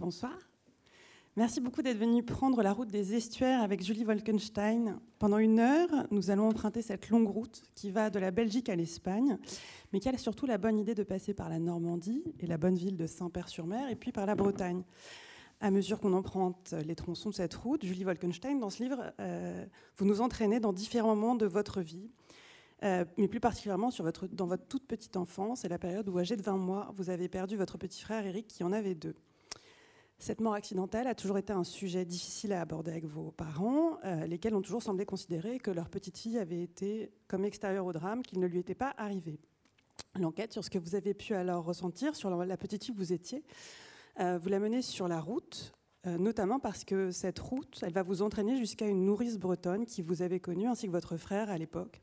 Bonsoir. Merci beaucoup d'être venu prendre la route des Estuaires avec Julie Wolkenstein. Pendant une heure, nous allons emprunter cette longue route qui va de la Belgique à l'Espagne, mais qui a surtout la bonne idée de passer par la Normandie et la bonne ville de Saint-Pair-sur-Mer, et puis par la Bretagne. À mesure qu'on emprunte les tronçons de cette route, Julie Wolkenstein, dans ce livre, vous nous entraînez dans différents moments de votre vie, mais plus particulièrement dans votre toute petite enfance et la période où, âgé de 20 mois, vous avez perdu votre petit frère Eric, qui en avait 2. Cette mort accidentelle a toujours été un sujet difficile à aborder avec vos parents, lesquels ont toujours semblé considérer que leur petite fille avait été comme extérieure au drame, qu'il ne lui était pas arrivé. L'enquête sur ce que vous avez pu alors ressentir, sur la petite fille que vous étiez, vous la menez sur la route, notamment parce que cette route, elle va vous entraîner jusqu'à une nourrice bretonne qui vous avait connue, ainsi que votre frère à l'époque.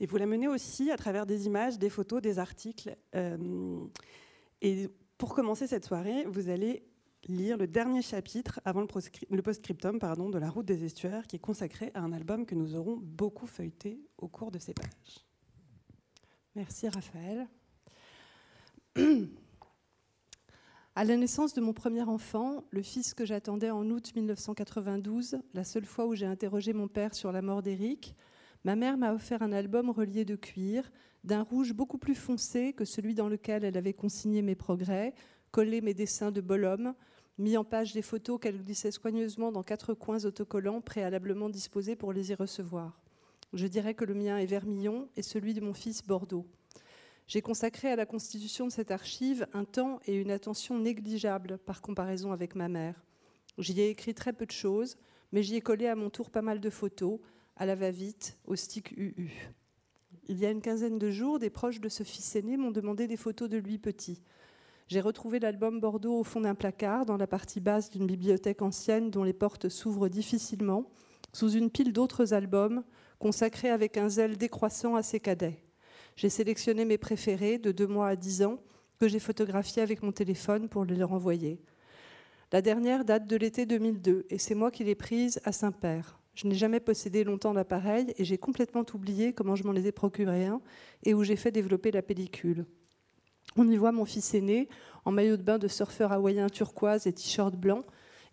Et vous la menez aussi à travers des images, des photos, des articles. Et pour commencer cette soirée, vous allez lire le dernier chapitre avant le post-scriptum de La Route des Estuaires, qui est consacré à un album que nous aurons beaucoup feuilleté au cours de ces pages. Merci Raphaël. À la naissance de mon premier enfant, le fils que j'attendais en août 1992, la seule fois où j'ai interrogé mon père sur la mort d'Éric, ma mère m'a offert un album relié de cuir, d'un rouge beaucoup plus foncé que celui dans lequel elle avait consigné mes progrès, collé mes dessins de Bolhomme, mis en page des photos qu'elle glissait soigneusement dans 4 coins autocollants préalablement disposés pour les y recevoir. Je dirais que le mien est vermillon et celui de mon fils bordeaux. J'ai consacré à la constitution de cette archive un temps et une attention négligeables par comparaison avec ma mère. J'y ai écrit très peu de choses, mais j'y ai collé à mon tour pas mal de photos, à la va-vite, au stick UU. Il y a une quinzaine de jours, des proches de ce fils aîné m'ont demandé des photos de lui petit. J'ai retrouvé l'album Bordeaux au fond d'un placard, dans la partie basse d'une bibliothèque ancienne dont les portes s'ouvrent difficilement, sous une pile d'autres albums, consacrés avec un zèle décroissant à ses cadets. J'ai sélectionné mes préférés, de 2 mois à 10 ans, que j'ai photographiés avec mon téléphone pour les leur envoyer. La dernière date de l'été 2002, et c'est moi qui l'ai prise à Saint-Pair. Je n'ai jamais possédé longtemps l'appareil, et j'ai complètement oublié comment je m'en étais procuré un, et où j'ai fait développer la pellicule. On y voit mon fils aîné, en maillot de bain de surfeur hawaïen turquoise et t-shirt blanc,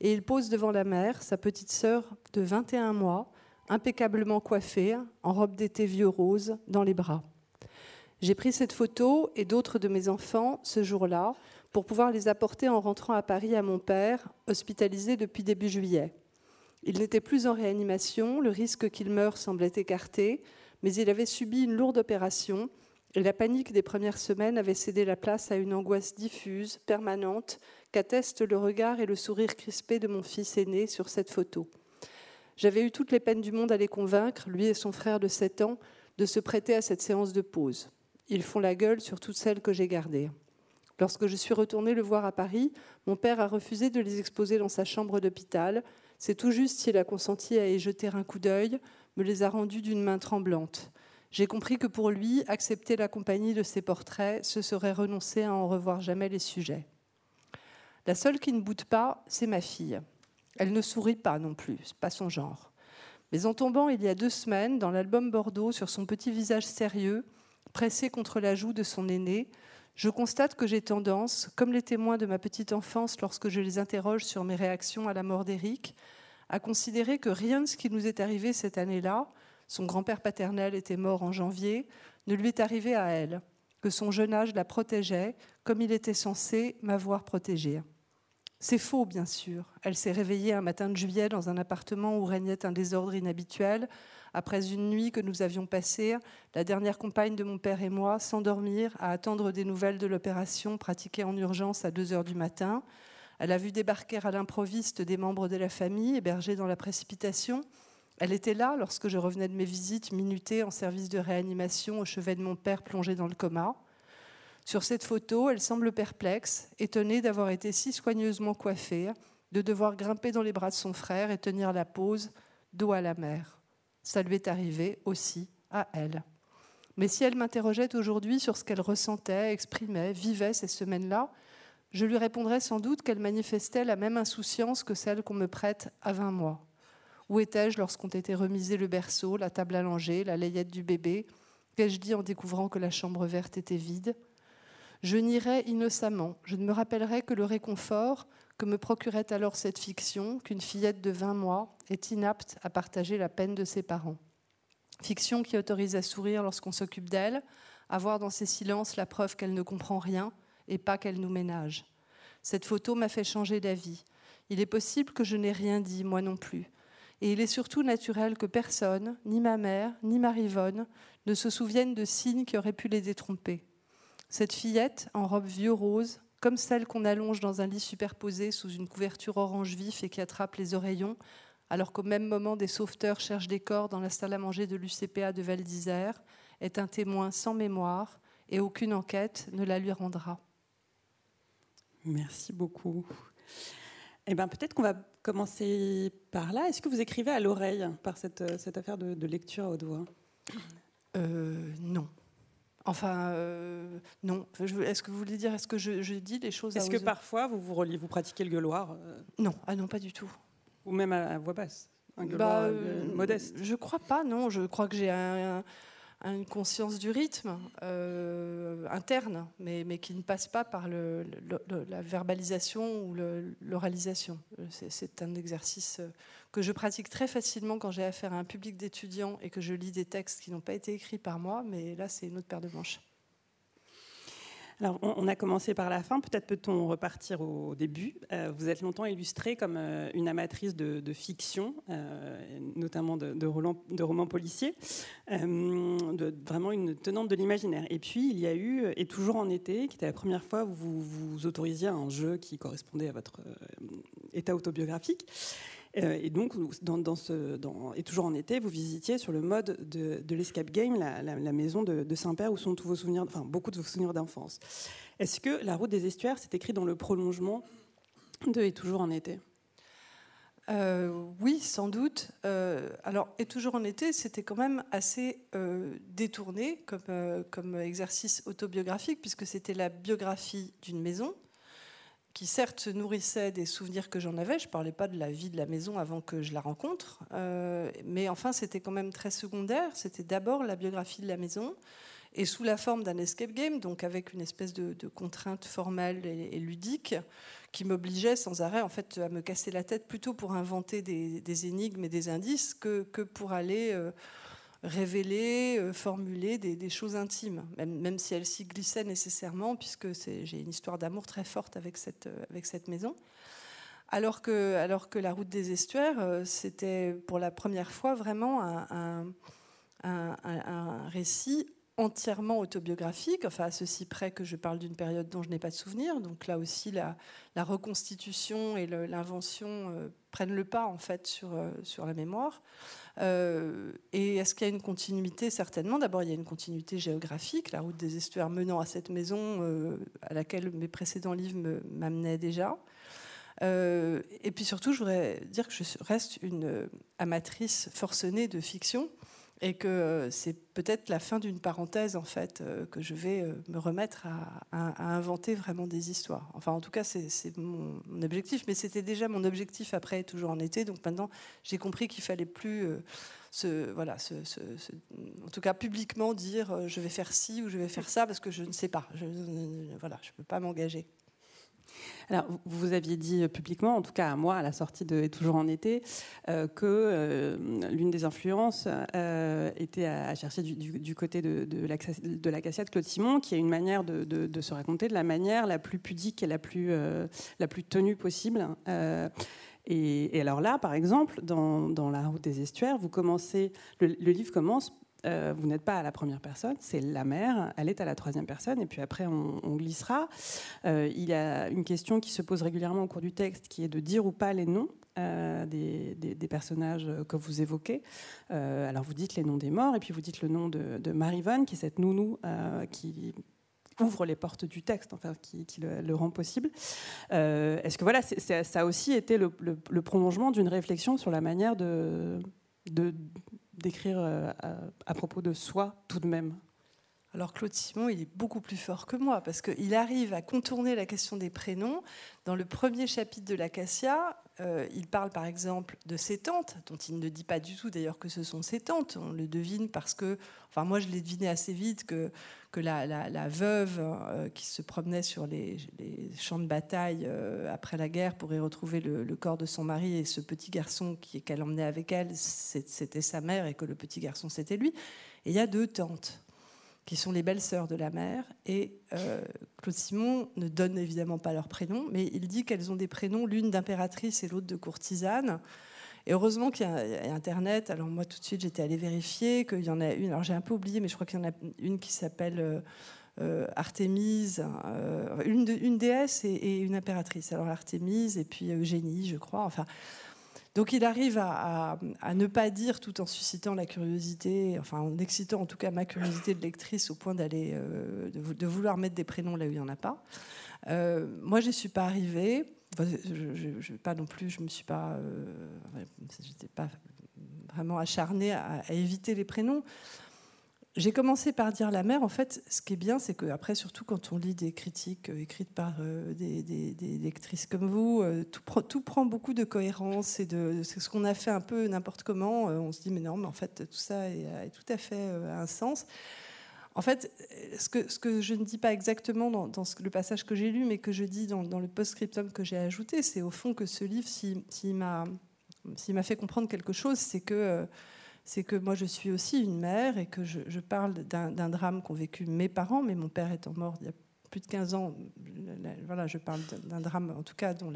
et il pose devant la mer, sa petite sœur de 21 mois, impeccablement coiffée, en robe d'été vieux rose, dans les bras. J'ai pris cette photo et d'autres de mes enfants, ce jour-là, pour pouvoir les apporter en rentrant à Paris à mon père, hospitalisé depuis début juillet. Il n'était plus en réanimation, le risque qu'il meure semblait écarté, mais il avait subi une lourde opération, et la panique des premières semaines avait cédé la place à une angoisse diffuse, permanente, qu'attestent le regard et le sourire crispé de mon fils aîné sur cette photo. J'avais eu toutes les peines du monde à les convaincre, lui et son frère de 7 ans, de se prêter à cette séance de pause. Ils font la gueule sur toutes celles que j'ai gardées. Lorsque je suis retournée le voir à Paris, mon père a refusé de les exposer dans sa chambre d'hôpital. C'est tout juste s'il a consenti à y jeter un coup d'œil, me les a rendus d'une main tremblante. J'ai compris que pour lui, accepter la compagnie de ses portraits, ce serait renoncer à en revoir jamais les sujets. La seule qui ne boude pas, c'est ma fille. Elle ne sourit pas non plus, c'est pas son genre. Mais en tombant il y a 2 semaines, dans l'album Bordeaux, sur son petit visage sérieux, pressé contre la joue de son aîné, je constate que j'ai tendance, comme les témoins de ma petite enfance lorsque je les interroge sur mes réactions à la mort d'Éric, à considérer que rien de ce qui nous est arrivé cette année-là, son grand-père paternel était mort en janvier, ne lui est arrivé à elle, que son jeune âge la protégeait, comme il était censé m'avoir protégée. C'est faux, bien sûr. Elle s'est réveillée un matin de juillet dans un appartement où régnait un désordre inhabituel, après une nuit que nous avions passée, la dernière compagne de mon père et moi, sans dormir, à attendre des nouvelles de l'opération pratiquée en urgence à 2 heures du matin. Elle a vu débarquer à l'improviste des membres de la famille, hébergés dans la précipitation. Elle était là lorsque je revenais de mes visites minutées en service de réanimation au chevet de mon père plongé dans le coma. Sur cette photo, elle semble perplexe, étonnée d'avoir été si soigneusement coiffée, de devoir grimper dans les bras de son frère et tenir la pose, dos à la mer. Ça lui est arrivé aussi à elle. Mais si elle m'interrogeait aujourd'hui sur ce qu'elle ressentait, exprimait, vivait ces semaines-là, je lui répondrais sans doute qu'elle manifestait la même insouciance que celle qu'on me prête à 20 mois. Où étais-je lorsqu'ont été remisés le berceau, la table à langer, la layette du bébé? Qu'ai-je dit en découvrant que la chambre verte était vide? Je nierais innocemment, je ne me rappellerais que le réconfort, que me procurait alors cette fiction qu'une fillette de 20 mois est inapte à partager la peine de ses parents. Fiction qui autorise à sourire lorsqu'on s'occupe d'elle, à voir dans ses silences la preuve qu'elle ne comprend rien et pas qu'elle nous ménage. Cette photo m'a fait changer d'avis. Il est possible que je n'ai rien dit, moi non plus. Et il est surtout naturel que personne, ni ma mère, ni Maryvonne, ne se souviennent de signes qui auraient pu les détromper. Cette fillette, en robe vieux rose, comme celle qu'on allonge dans un lit superposé sous une couverture orange vif et qui attrape les oreillons, alors qu'au même moment des sauveteurs cherchent des corps dans la salle à manger de l'UCPA de Val-d'Isère, est un témoin sans mémoire et aucune enquête ne la lui rendra. Merci beaucoup. Eh ben, peut-être qu'on va commencer par là. Est-ce que vous écrivez à l'oreille par cette affaire de lecture au doigt ? Non. Enfin, non. Est-ce que vous voulez dire, est-ce que je dis les choses à voix haute ? Est-ce que parfois vous pratiquez le gueuloir ? Non, ah non, pas du tout. Ou même à voix basse, un gueuloir modeste ? Je crois pas, non. Je crois que j'ai une conscience du rythme interne, mais qui ne passe pas par la verbalisation ou l'oralisation. C'est un exercice que je pratique très facilement quand j'ai affaire à un public d'étudiants et que je lis des textes qui n'ont pas été écrits par moi, mais là, c'est une autre paire de manches. Alors, on a commencé par la fin, peut-être peut-on repartir au début. Vous êtes longtemps illustrée comme une amatrice de fiction, notamment de romans policiers, vraiment une tenante de l'imaginaire. Et puis, il y a eu « Et Toujours en été », qui était la première fois où vous vous autorisiez à un jeu qui correspondait à votre état autobiographique. Et donc, dans Et Toujours en été, vous visitiez sur le mode de l'escape game la maison de Saint-Pair où sont tous vos souvenirs, enfin beaucoup de vos souvenirs d'enfance. Est-ce que La Route des Estuaires s'est écrite dans le prolongement de Et Toujours en été ? Oui, sans doute. Alors, Et Toujours en été, c'était quand même assez détourné comme exercice autobiographique, puisque c'était la biographie d'une maison, qui certes se nourrissait des souvenirs que j'en avais. Je ne parlais pas de la vie de la maison avant que je la rencontre. Mais enfin, c'était quand même très secondaire. C'était d'abord la biographie de la maison. Et sous la forme d'un escape game, donc avec une espèce de contrainte formelle et ludique, qui m'obligeait sans arrêt en fait, à me casser la tête plutôt pour inventer des énigmes et des indices que pour aller... révéler, formuler des choses intimes, même si elles s'y glissaient nécessairement, puisque j'ai une histoire d'amour très forte avec cette maison. Alors que La Route des Estuaires, c'était pour la première fois vraiment un récit entièrement autobiographique, enfin à ceci près que je parle d'une période dont je n'ai pas de souvenir, donc là aussi la reconstitution et l'invention prennent le pas en fait sur la mémoire. Et est-ce qu'il y a une continuité ? Certainement. D'abord, il y a une continuité géographique, la route des estuaires menant à cette maison à laquelle mes précédents livres m'amenaient déjà. Et puis surtout, je voudrais dire que je reste une amatrice forcenée de fiction, et que c'est peut-être la fin d'une parenthèse, en fait, que je vais me remettre à inventer vraiment des histoires. Enfin, en tout cas, c'est mon objectif, mais c'était déjà mon objectif après, toujours en été, donc maintenant, j'ai compris qu'il ne fallait plus, en tout cas publiquement, dire « je vais faire ci » ou « je vais faire ça » parce que je ne sais pas, je ne peux pas m'engager. Alors, vous aviez dit publiquement, en tout cas à moi, à la sortie de « Et toujours en été », que l'une des influences était à chercher du côté de l'Acacia de Claude Simon, qui a une manière de se raconter de la manière la plus pudique et la plus tenue possible. Et alors là, par exemple, dans « La Route des Estuaires », vous commencez, le livre commence... vous n'êtes pas à la première personne, c'est la mère, elle est à la troisième personne, et puis après on glissera. Il y a une question qui se pose régulièrement au cours du texte, qui est de dire ou pas les noms des personnages que vous évoquez. Alors vous dites les noms des morts, et puis vous dites le nom de Maryvonne, qui est cette nounou qui ouvre les portes du texte, enfin, qui le rend possible. Est-ce que voilà, ça a aussi été le prolongement d'une réflexion sur la manière d'écrire à propos de soi tout de même? Alors Claude Simon, il est beaucoup plus fort que moi, parce qu'il arrive à contourner la question des prénoms. Dans le premier chapitre de l'Acacia, Il parle par exemple de ses tantes, dont il ne dit pas du tout d'ailleurs que ce sont ses tantes. On le devine parce que, enfin moi je l'ai deviné assez vite que la veuve qui se promenait sur les champs de bataille après la guerre pour y retrouver le corps de son mari et ce petit garçon qu'elle emmenait avec elle, c'était sa mère et que le petit garçon c'était lui. Et il y a deux tantes qui sont les belles-sœurs de la mère. Et Claude Simon ne donne évidemment pas leurs prénoms, mais il dit qu'elles ont des prénoms, l'une d'impératrice et l'autre de courtisane. Et heureusement qu'il y a Internet. Alors moi, tout de suite, j'étais allée vérifier qu'il y en a une. Alors j'ai un peu oublié, mais je crois qu'il y en a une qui s'appelle Artémise, une déesse et une impératrice. Alors Artémise et puis Eugénie, je crois. Enfin... Donc il arrive à ne pas dire tout en suscitant la curiosité, enfin en excitant en tout cas ma curiosité de lectrice au point d'aller de vouloir mettre des prénoms là où il n'y en a pas. Moi je n'y suis pas arrivée, enfin, pas non plus, je me suis pas, j'étais pas vraiment acharnée à éviter les prénoms. J'ai commencé par dire la mère. En fait, ce qui est bien, c'est qu'après, surtout quand on lit des critiques écrites par des lectrices comme vous, tout prend beaucoup de cohérence et c'est ce qu'on a fait un peu n'importe comment. On se dit, mais non, mais en fait, tout ça est tout à fait un sens. En fait, ce que je ne dis pas exactement dans le passage que j'ai lu, mais que je dis dans le post-scriptum que j'ai ajouté, c'est au fond que ce livre, s'il m'a fait comprendre quelque chose, c'est que moi je suis aussi une mère et que je parle d'un drame qu'ont vécu mes parents, mais mon père étant mort il y a plus de 15 ans, voilà, je parle d'un drame en tout cas dont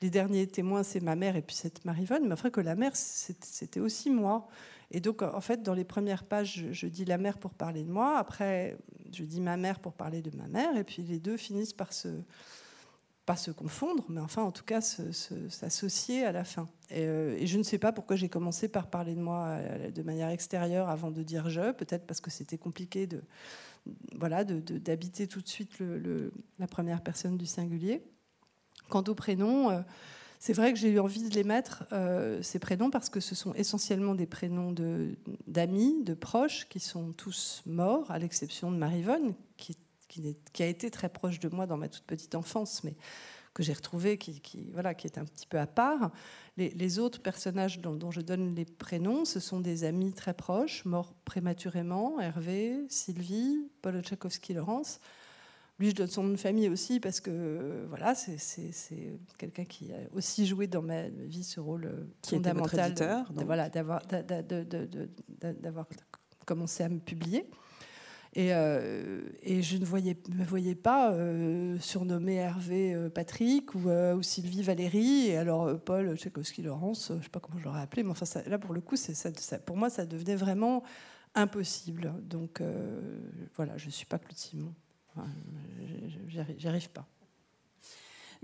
les derniers témoins c'est ma mère et puis cette Maryvonne, mais après que la mère c'était aussi moi. Et donc en fait dans les premières pages je dis la mère pour parler de moi, après je dis ma mère pour parler de ma mère, et puis les deux finissent par se... pas se confondre, mais enfin en tout cas s'associer à la fin. Et je ne sais pas pourquoi j'ai commencé par parler de moi de manière extérieure avant de dire je, peut-être parce que c'était compliqué d'habiter tout de suite la première personne du singulier. Quant aux prénoms, c'est vrai que j'ai eu envie de les mettre, ces prénoms, parce que ce sont essentiellement des prénoms d'amis, de proches, qui sont tous morts, à l'exception de Maryvonne, qui a été très proche de moi dans ma toute petite enfance, mais que j'ai retrouvé, qui est un petit peu à part. Les autres personnages dont je donne les prénoms, ce sont des amis très proches, morts prématurément, Hervé, Sylvie, Paul Otchakovsky-Laurens. Lui, je donne son nom de famille aussi, parce que voilà, c'est quelqu'un qui a aussi joué dans ma vie ce rôle qui fondamental éditeur, d'avoir commencé à me publier. Et je ne me voyais pas surnommer Hervé Patrick ou Sylvie Valérie, et alors Paul Otchakovsky-Laurens, je ne sais pas comment je l'aurais appelé, mais enfin ça, là pour le coup pour moi ça devenait vraiment impossible. Donc voilà, je ne suis pas Claude Simon, enfin, j'y arrive pas.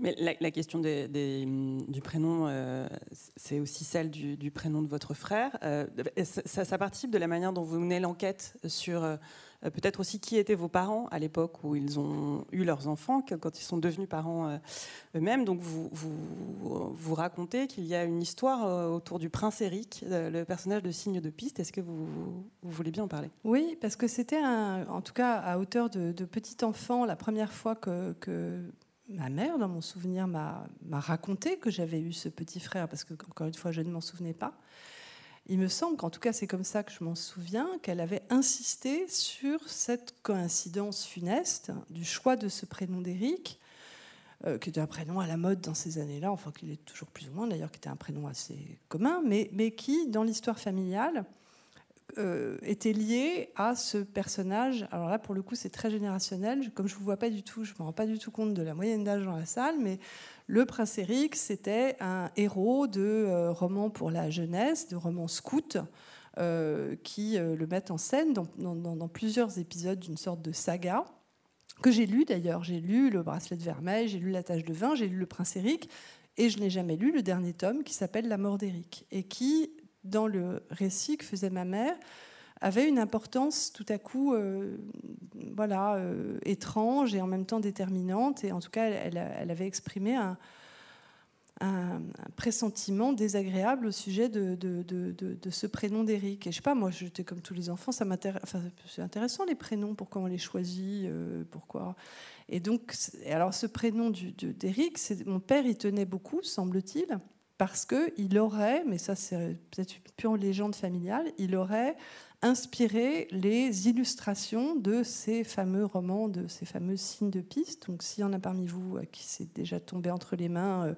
Mais la question du prénom, c'est aussi celle du prénom de votre frère. Ça participe de la manière dont vous menez l'enquête sur peut-être aussi qui étaient vos parents à l'époque où ils ont eu leurs enfants, quand ils sont devenus parents eux-mêmes. Donc vous racontez qu'il y a une histoire autour du prince Eric, le personnage de Signe de Piste. Est-ce que vous voulez bien en parler ? Oui, parce que c'était en tout cas à hauteur de petit enfant la première fois que ma mère, dans mon souvenir, m'a raconté que j'avais eu ce petit frère, parce que, encore une fois, je ne m'en souvenais pas. Il me semble qu'en tout cas, c'est comme ça que je m'en souviens, qu'elle avait insisté sur cette coïncidence funeste du choix de ce prénom d'Éric, qui était un prénom à la mode dans ces années-là, enfin qu'il est toujours plus ou moins d'ailleurs, qui était un prénom assez commun, mais qui, dans l'histoire familiale, était lié à ce personnage. Alors là, pour le coup, c'est très générationnel. Comme je ne vous vois pas du tout, je ne me rends pas du tout compte de la moyenne d'âge dans la salle, mais le prince Eric, c'était un héros de romans pour la jeunesse, de romans scouts, qui le mettent en scène dans plusieurs épisodes d'une sorte de saga, que j'ai lu d'ailleurs. J'ai lu Le Bracelet de Vermeil, j'ai lu La Tache de Vin, j'ai lu Le Prince Eric, et je n'ai jamais lu le dernier tome qui s'appelle La Mort d'Eric, et qui... dans le récit que faisait ma mère, avait une importance tout à coup étrange et en même temps déterminante. Et en tout cas, elle avait exprimé un, un pressentiment désagréable au sujet de ce prénom d'Eric. Et je sais pas, moi j'étais comme tous les enfants, ça m'intéresse, enfin, c'est intéressant les prénoms, pourquoi on les choisit, pourquoi. Et donc, alors ce prénom d'Eric, mon père y tenait beaucoup, semble-t-il, parce qu'il aurait, mais ça c'est peut-être une pure légende familiale, il aurait inspiré les illustrations de ces fameux romans, de ces fameux signes de piste. Donc s'il y en a parmi vous qui s'est déjà tombé entre les mains,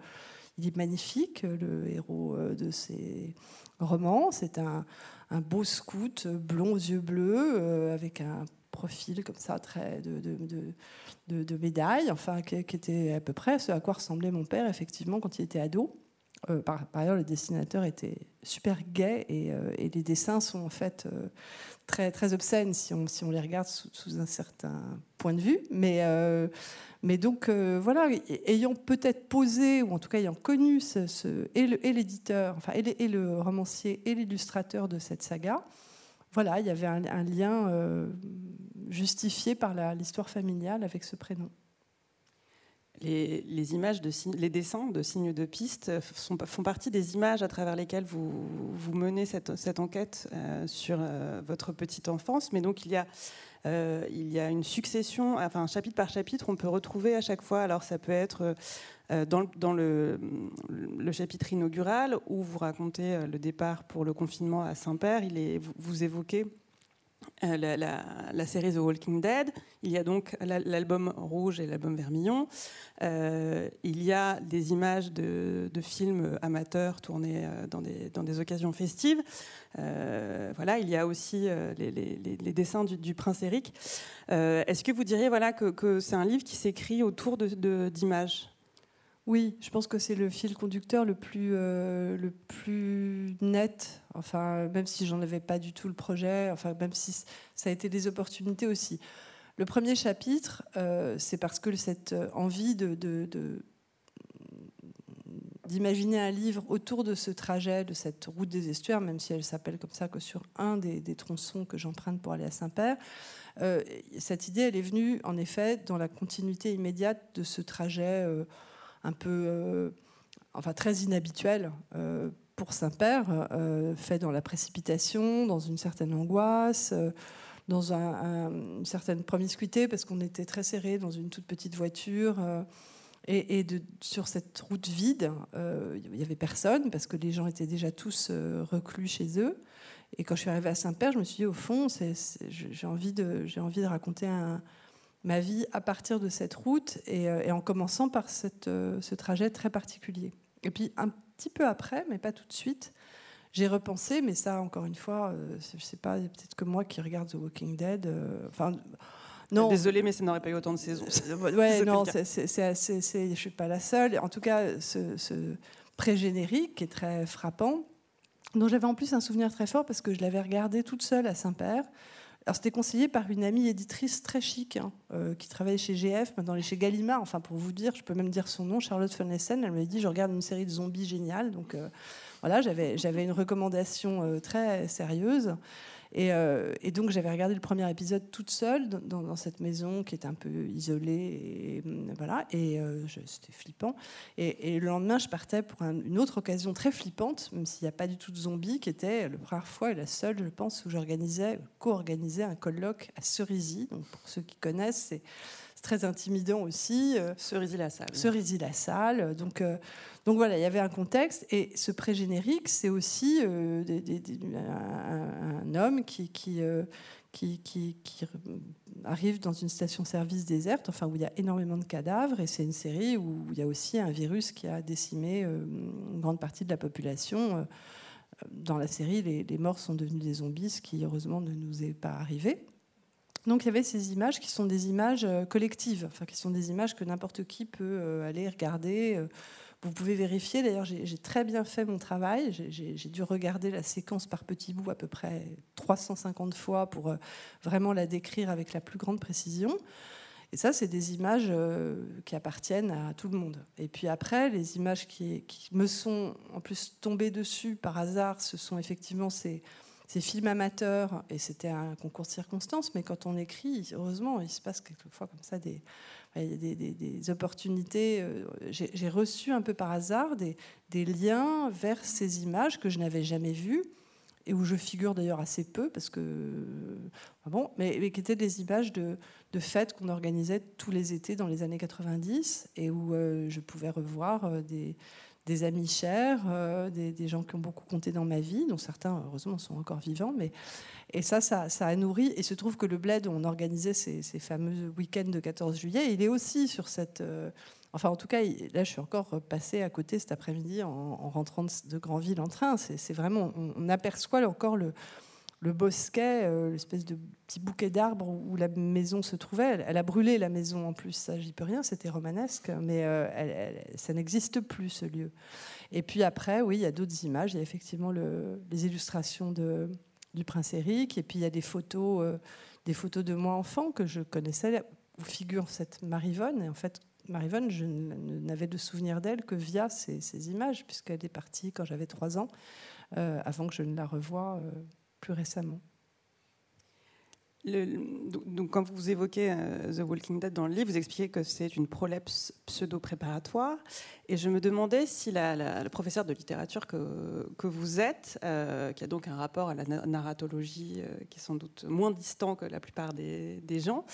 il est magnifique, le héros de ces romans. C'est un beau scout blond aux yeux bleus, avec un profil comme ça, très de médaille, enfin, qui était à peu près ce à quoi ressemblait mon père, effectivement, quand il était ado. Par ailleurs, le dessinateur était super gai et les dessins sont en fait très, très obscènes si on les regarde sous un certain point de vue. Mais donc, voilà, ayant peut-être posé, ou en tout cas ayant connu et l'éditeur, enfin, et le romancier et l'illustrateur de cette saga, voilà, il y avait un lien justifié par l'histoire familiale avec ce prénom. Les images les dessins de signes de piste font partie des images à travers lesquelles vous menez cette enquête sur votre petite enfance. Mais donc il y a une succession, enfin chapitre par chapitre, on peut retrouver à chaque fois. Alors ça peut être dans le chapitre inaugural où vous racontez le départ pour le confinement à Saint-Pair. Vous évoquez la série The Walking Dead. Il y a donc l'album rouge et l'album vermillon. Il y a des images de films amateurs tournés dans des occasions festives. Voilà, il y a aussi les dessins du prince Eric. Est-ce que vous diriez voilà, que c'est un livre qui s'écrit autour d'images ? Oui, je pense que c'est le fil conducteur le plus net. Enfin, même si j'en avais pas du tout le projet, enfin, même si ça a été des opportunités aussi. Le premier chapitre, c'est parce que cette envie d'imaginer un livre autour de ce trajet, de cette route des estuaires, même si elle s'appelle comme ça que sur un des tronçons que j'emprunte pour aller à Saint-Pair. Cette idée, elle est venue, en effet, dans la continuité immédiate de ce trajet un peu, enfin très inhabituel pour Saint-Pair, fait dans la précipitation, dans une certaine angoisse, dans une certaine promiscuité, parce qu'on était très serrés dans une toute petite voiture, sur cette route vide, il n'y avait personne, parce que les gens étaient déjà tous reclus chez eux. Et quand je suis arrivée à Saint-Pair, je me suis dit, au fond, j'ai envie de raconter ma vie à partir de cette route et en commençant par ce trajet très particulier. Et puis un petit peu après, mais pas tout de suite, j'ai repensé, mais ça encore une fois, je sais pas, peut-être que moi qui regarde The Walking Dead, enfin non. Désolée, mais ça n'aurait pas eu autant de saisons. Ouais, non, je suis pas la seule. En tout cas, ce pré-générique est très frappant, dont j'avais en plus un souvenir très fort parce que je l'avais regardé toute seule à Saint-Pair. Alors, c'était conseillé par une amie éditrice très chic, qui travaille chez GF, maintenant elle est chez Gallimard, enfin pour vous dire, je peux même dire son nom, Charlotte Fernecen. Elle m'avait dit, je regarde une série de zombies géniale, donc voilà, j'avais une recommandation très sérieuse, et donc j'avais regardé le premier épisode toute seule, dans cette maison qui était un peu isolée, et voilà, et c'était flippant, et le lendemain je partais pour une autre occasion très flippante, même s'il n'y a pas du tout de zombies, qui était la première fois et la seule, je pense, où j'organisais, co-organisais un colloque à Cerisy, donc pour ceux qui connaissent, c'est très intimidant aussi. Cerisy la salle. Donc voilà, il y avait un contexte. Et ce pré-générique, c'est aussi un homme qui arrive dans une station-service déserte, enfin, où il y a énormément de cadavres. Et c'est une série où il y a aussi un virus qui a décimé une grande partie de la population. Dans la série, les morts sont devenus des zombies, ce qui, heureusement, ne nous est pas arrivé. Donc il y avait ces images qui sont des images collectives, enfin qui sont des images que n'importe qui peut aller regarder. Vous pouvez vérifier, d'ailleurs j'ai très bien fait mon travail, j'ai dû regarder la séquence par petits bouts à peu près 350 fois pour vraiment la décrire avec la plus grande précision. Et ça, c'est des images qui appartiennent à tout le monde. Et puis après, les images qui me sont en plus tombées dessus par hasard, ce sont effectivement ces films amateurs, et c'était un concours de circonstances, mais quand on écrit, heureusement, il se passe quelquefois comme ça des des opportunités. J'ai reçu un peu par hasard des liens vers ces images que je n'avais jamais vues, et où je figure d'ailleurs assez peu, parce que bon, mais qui étaient des images de fêtes qu'on organisait tous les étés dans les années 90, et où je pouvais revoir des amis chers, des gens qui ont beaucoup compté dans ma vie, dont certains, heureusement, sont encore vivants. Et ça a nourri. Et il se trouve que le Bled, où on organisait ces fameux week-ends de 14 juillet, il est aussi sur cette... Enfin, en tout cas, là, je suis encore passée à côté cet après-midi en rentrant de Granville en train. C'est vraiment... On aperçoit encore le bosquet, l'espèce de petit bouquet d'arbres où la maison se trouvait. Elle a brûlé, la maison, en plus. Ça, j'y peux rien, c'était romanesque. Mais ça n'existe plus, ce lieu. Et puis après, oui, il y a d'autres images. Il y a effectivement les illustrations du prince Eric. Et puis, il y a des photos de moi enfant que je connaissais, où figure cette Maryvonne. Et en fait... Maryvonne, je n'avais de souvenir d'elle que via ces images, puisqu'elle est partie quand j'avais 3 ans, avant que je ne la revoie plus récemment. Donc, quand vous évoquez The Walking Dead dans le livre, vous expliquez que c'est une prolepse pseudo-préparatoire. Et je me demandais si la professeure de littérature que vous êtes, qui a donc un rapport à la narratologie qui est sans doute moins distant que la plupart des gens,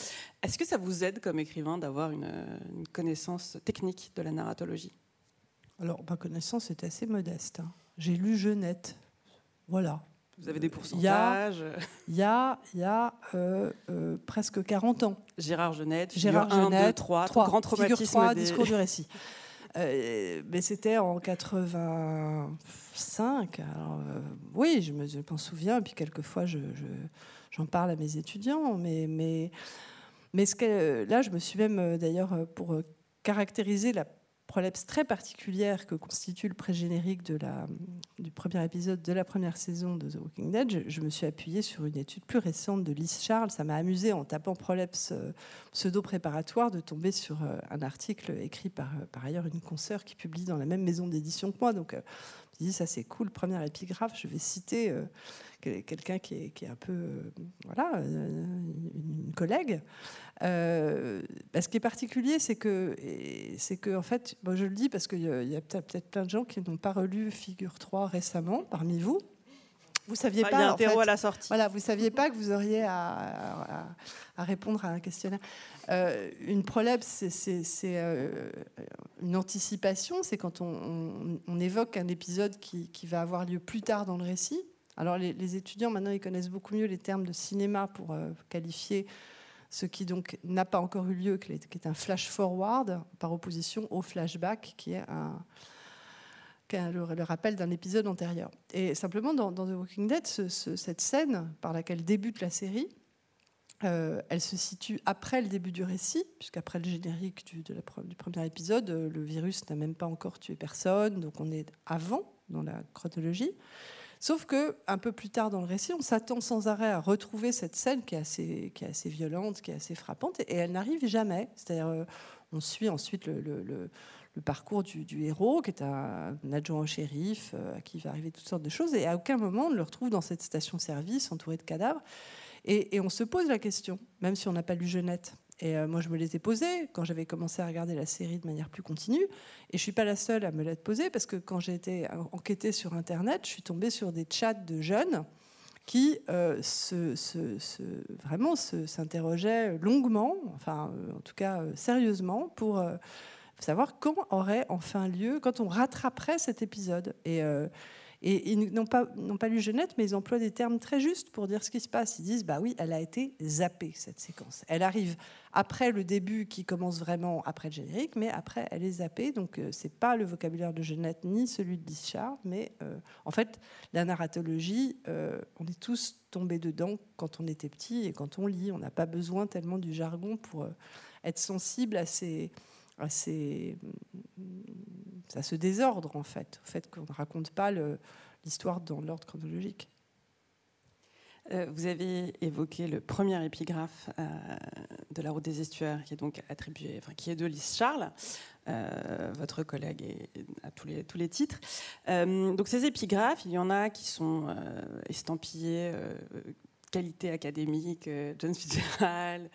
est-ce que ça vous aide comme écrivain d'avoir une connaissance technique de la narratologie ? Alors, ma connaissance est assez modeste. Hein. J'ai lu Genette. Voilà. Vous avez des pourcentages. Il y a presque 40 ans. Gérard Genette, 3, grand traumatisme. Figure 3, discours du récit. Mais c'était en 85. Alors, oui, je m'en souviens. Et puis, quelquefois, j'en parle à mes étudiants. Mais là, je me suis même, d'ailleurs, pour caractériser la prolepse très particulière que constitue le pré-générique du premier épisode de la première saison de The Walking Dead, je me suis appuyée sur une étude plus récente de Liz Charles. Ça m'a amusée, en tapant prolepse pseudo-préparatoire, de tomber sur un article écrit par ailleurs une consoeur qui publie dans la même maison d'édition que moi. Donc je me suis dit, ça c'est cool, premier épigraphe, je vais citer quelqu'un qui est un peu... voilà, une collègue. Ce qui est particulier, c'est que en fait, bon, je le dis parce qu'il y a peut-être plein de gens qui n'ont pas relu Figure 3 récemment, parmi vous. Vous saviez pas, il y a un terreau à la sortie. Voilà, vous saviez pas que vous auriez à répondre à un questionnaire. Une prolepse, c'est une anticipation. C'est quand on évoque un épisode qui va avoir lieu plus tard dans le récit. Alors les étudiants maintenant, ils connaissent beaucoup mieux les termes de cinéma pour qualifier ce qui donc n'a pas encore eu lieu, qui est un flash forward par opposition au flashback, qui est le rappel d'un épisode antérieur. Et simplement dans The Walking Dead, cette scène par laquelle débute la série, elle se situe après le début du récit, puisqu'après le générique du premier épisode, le virus n'a même pas encore tué personne, donc on est avant dans la chronologie. Sauf qu'un peu plus tard dans le récit, on s'attend sans arrêt à retrouver cette scène qui est assez violente, qui est assez frappante, et elle n'arrive jamais. C'est-à-dire, on suit ensuite le parcours du héros, qui est un adjoint au shérif, à qui va arriver toutes sortes de choses, et à aucun moment on le retrouve dans cette station-service entourée de cadavres. Et on se pose la question, même si on n'a pas lu Genette. Et moi, je me l'étais posée quand j'avais commencé à regarder la série de manière plus continue. Et je suis pas la seule à me l'être posée, parce que quand j'ai été enquêtée sur Internet, je suis tombée sur des chats de jeunes qui s'interrogeaient longuement, enfin, en tout cas sérieusement, pour savoir quand aurait enfin lieu, quand on rattraperait cet épisode. Et ils n'ont pas lu Genette, mais ils emploient des termes très justes pour dire ce qui se passe. Ils disent, bah oui, elle a été zappée, cette séquence. Elle arrive après le début qui commence vraiment après le générique, mais après, elle est zappée. Donc, c'est pas le vocabulaire de Genette ni celui de Discharles, mais en fait, la narratologie, on est tous tombés dedans quand on était petit et quand on lit. On n'a pas besoin tellement du jargon pour être sensible à ce désordre, en fait, au fait qu'on ne raconte pas l'histoire dans l'ordre chronologique. Vous avez évoqué le premier épigraphe de La Route des Estuaires, qui est donc attribué, enfin, qui est de Liz Charles, votre collègue, et à tous les titres. Donc ces épigraphes, il y en a qui sont estampillés qualité académique, John Fitzgerald.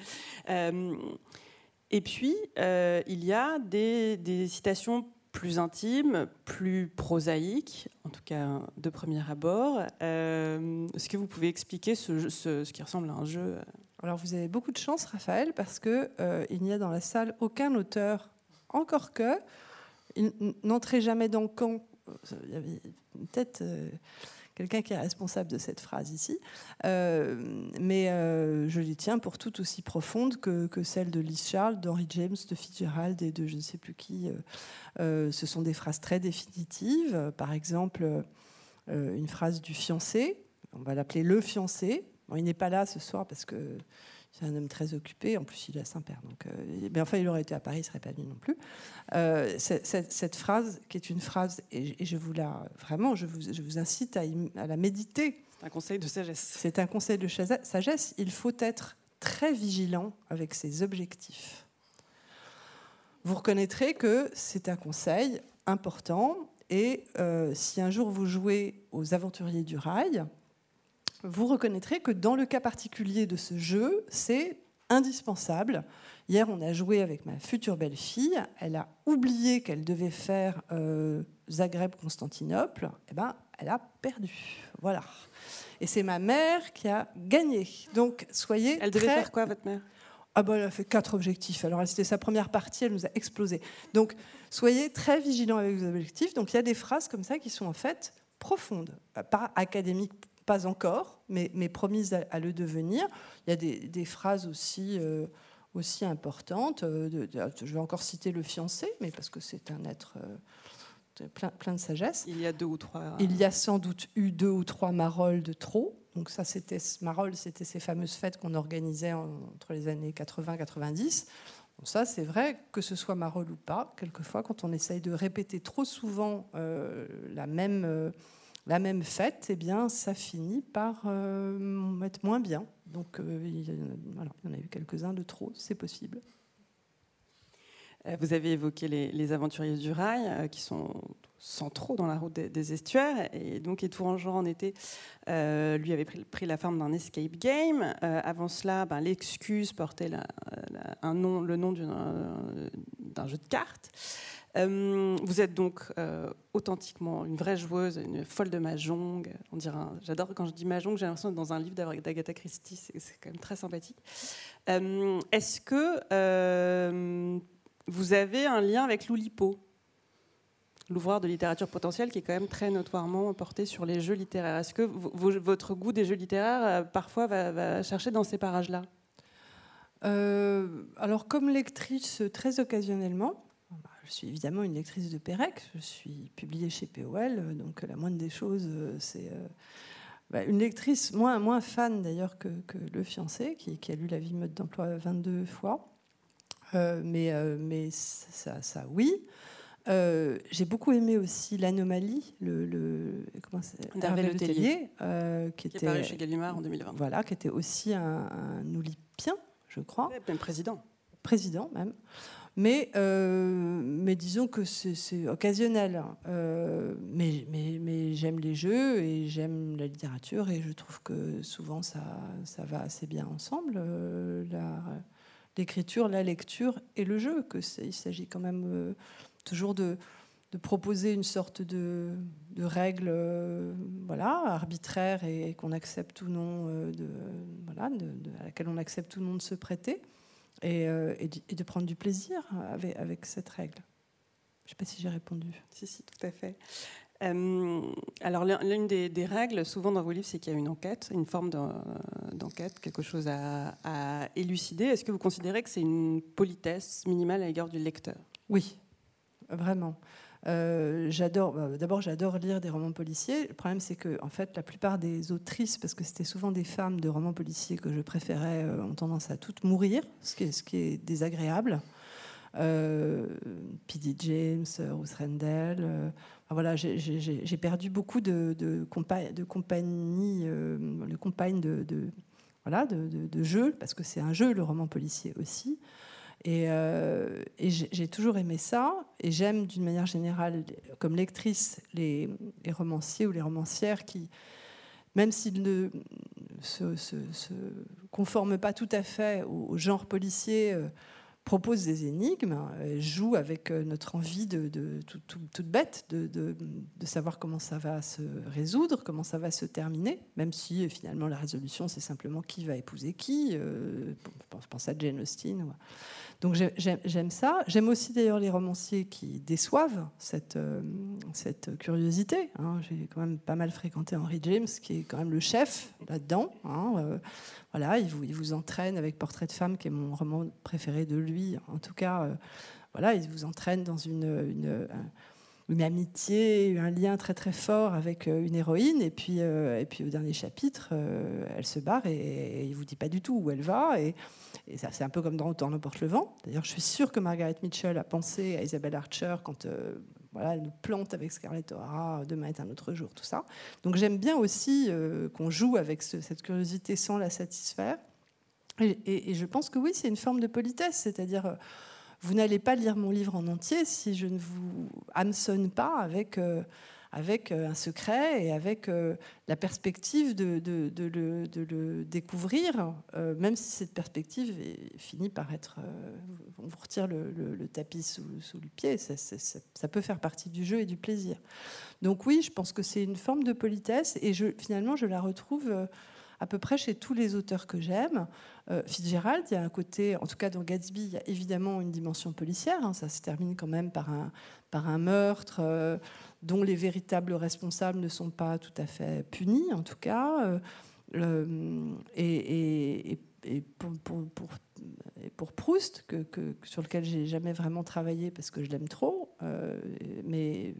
Et puis, il y a des citations plus intimes, plus prosaïques, en tout cas de premier abord. Est-ce que vous pouvez expliquer ce qui ressemble à un jeu ? Alors, vous avez beaucoup de chance, Raphaël, parce qu'il n'y a dans la salle aucun auteur, encore que il n'entrait jamais dans le camp. Il y avait peut-être quelqu'un qui est responsable de cette phrase ici, mais je les tiens pour toutes aussi profondes que celles de Liz Charles, d'Henry James, de Fitzgerald et de je ne sais plus qui. Ce sont des phrases très définitives. Par exemple, une phrase du fiancé, on va l'appeler le fiancé. Bon, il n'est pas là ce soir parce que c'est un homme très occupé. En plus, il est à Saint-Pair. Enfin, il aurait été à Paris, il ne serait pas venu non plus. Cette phrase, qui est une phrase, et je vous la vraiment, je vous incite à la méditer. C'est un conseil de sagesse. C'est un conseil de sagesse. Il faut être très vigilant avec ses objectifs. Vous reconnaîtrez que c'est un conseil important. Et si un jour vous jouez aux aventuriers du rail, vous reconnaîtrez que dans le cas particulier de ce jeu, c'est indispensable. Hier, on a joué avec ma future belle-fille. Elle a oublié qu'elle devait faire Zagreb-Constantinople. Eh ben, elle a perdu. Voilà. Et c'est ma mère qui a gagné. Donc, soyez très... Elle devait faire quoi, votre mère ? Ah ben, elle a fait 4 objectifs. Alors, c'était sa première partie, elle nous a explosé. Donc, soyez très vigilants avec vos objectifs. Donc, il y a des phrases comme ça qui sont en fait profondes, pas académiques. Pas encore, mais promise à le devenir. Il y a des phrases aussi importantes. Je vais encore citer le fiancé, mais parce que c'est un être plein de sagesse. Il y a 2 ou 3. Il y a sans doute eu 2 ou 3 marolles de trop. Donc ça, c'était marolles, c'était ces fameuses fêtes qu'on organisait entre les années 80-90. Bon, ça, c'est vrai, que ce soit marolles ou pas. Quelquefois, quand on essaye de répéter trop souvent la même fête, eh bien, ça finit par être moins bien. Donc, voilà, il y en a eu quelques-uns de trop, c'est possible. Vous avez évoqué les aventuriers du rail, qui sont centraux dans la route des estuaires. Et donc, Et Toujours en été, lui avait pris la forme d'un escape game. Avant cela, l'excuse portait le nom d'un jeu de cartes. Vous êtes donc authentiquement une vraie joueuse, une folle de mahjong. On dirait j'adore quand je dis mahjong, j'ai l'impression d'être dans un livre d'Agatha Christie, c'est quand même très sympathique. Est-ce que vous avez un lien avec l'Oulipo, l'ouvreur de littérature potentielle qui est quand même très notoirement porté sur les jeux littéraires? Est-ce que votre goût des jeux littéraires parfois va chercher dans ces parages-là? Alors, comme lectrice, très occasionnellement. Je suis évidemment une lectrice de Pérec, je suis publiée chez P.O.L, donc la moindre des choses, c'est une lectrice moins fan d'ailleurs que le fiancé, qui a lu La vie mode d'emploi 22 fois, mais ça oui. J'ai beaucoup aimé aussi l'anomalie, d'Hervé Le Tellier, qui est paru chez Gallimard en 2020. Voilà, qui était aussi un oulipien, je crois. Même président même. Mais disons que c'est occasionnel. Mais j'aime les jeux et j'aime la littérature et je trouve que souvent ça va assez bien ensemble, l'écriture, la lecture et le jeu. Il s'agit quand même toujours de proposer une sorte de règle arbitraire et qu'on accepte ou non à laquelle on accepte ou non de se prêter. Et de prendre du plaisir avec cette règle. Je ne sais pas si j'ai répondu. Si, tout à fait. Alors, l'une des règles, souvent dans vos livres, c'est qu'il y a une enquête, une forme d'enquête, quelque chose à élucider. Est-ce que vous considérez que c'est une politesse minimale à l'égard du lecteur ? Oui, vraiment. J'adore lire des romans policiers. Le problème, c'est que en fait, la plupart des autrices, parce que c'était souvent des femmes de romans policiers que je préférais, ont tendance à toutes mourir, ce qui est désagréable. P.D. James, Ruth Rendell. J'ai perdu beaucoup de compagnie, de compagnes de jeu, parce que c'est un jeu, le roman policier aussi. Et j'ai toujours aimé ça, et j'aime d'une manière générale, comme lectrice, les romanciers ou les romancières qui, même s'ils ne se conforment pas tout à fait au genre policier, propose des énigmes, joue avec notre envie toute bête de savoir comment ça va se résoudre, comment ça va se terminer, même si finalement la résolution c'est simplement qui va épouser qui. Pense à Jane Austen. Ouais. Donc j'aime ça. J'aime aussi d'ailleurs les romanciers qui déçoivent cette curiosité. Hein. J'ai quand même pas mal fréquenté Henry James, qui est quand même le chef là-dedans. Hein. Voilà, il vous entraîne avec Portrait de femme, qui est mon roman préféré de lui. En tout cas, voilà, il vous entraîne dans une amitié, un lien très très fort avec une héroïne, et puis au dernier chapitre, elle se barre et il vous dit pas du tout où elle va, et ça, c'est un peu comme dans Autant n'emporte le vent. D'ailleurs, je suis sûre que Margaret Mitchell a pensé à Isabelle Archer quand elle nous plante avec Scarlett O'Hara, Demain est un autre jour, tout ça. Donc j'aime bien aussi qu'on joue avec cette curiosité sans la satisfaire, et je pense que oui, c'est une forme de politesse, c'est-à-dire vous n'allez pas lire mon livre en entier si je ne vous hameçonne pas avec un secret et avec la perspective de le découvrir, même si cette perspective finit par être... on vous retire le tapis sous le pied. Ça peut faire partie du jeu et du plaisir. Donc oui, je pense que c'est une forme de politesse, et finalement je la retrouve... à peu près chez tous les auteurs que j'aime. Fitzgerald, il y a un côté, en tout cas dans Gatsby, il y a évidemment une dimension policière, hein, ça se termine quand même par un meurtre dont les véritables responsables ne sont pas tout à fait punis, en tout cas. Et pour Proust, sur lequel j'ai jamais vraiment travaillé parce que je l'aime trop, mais...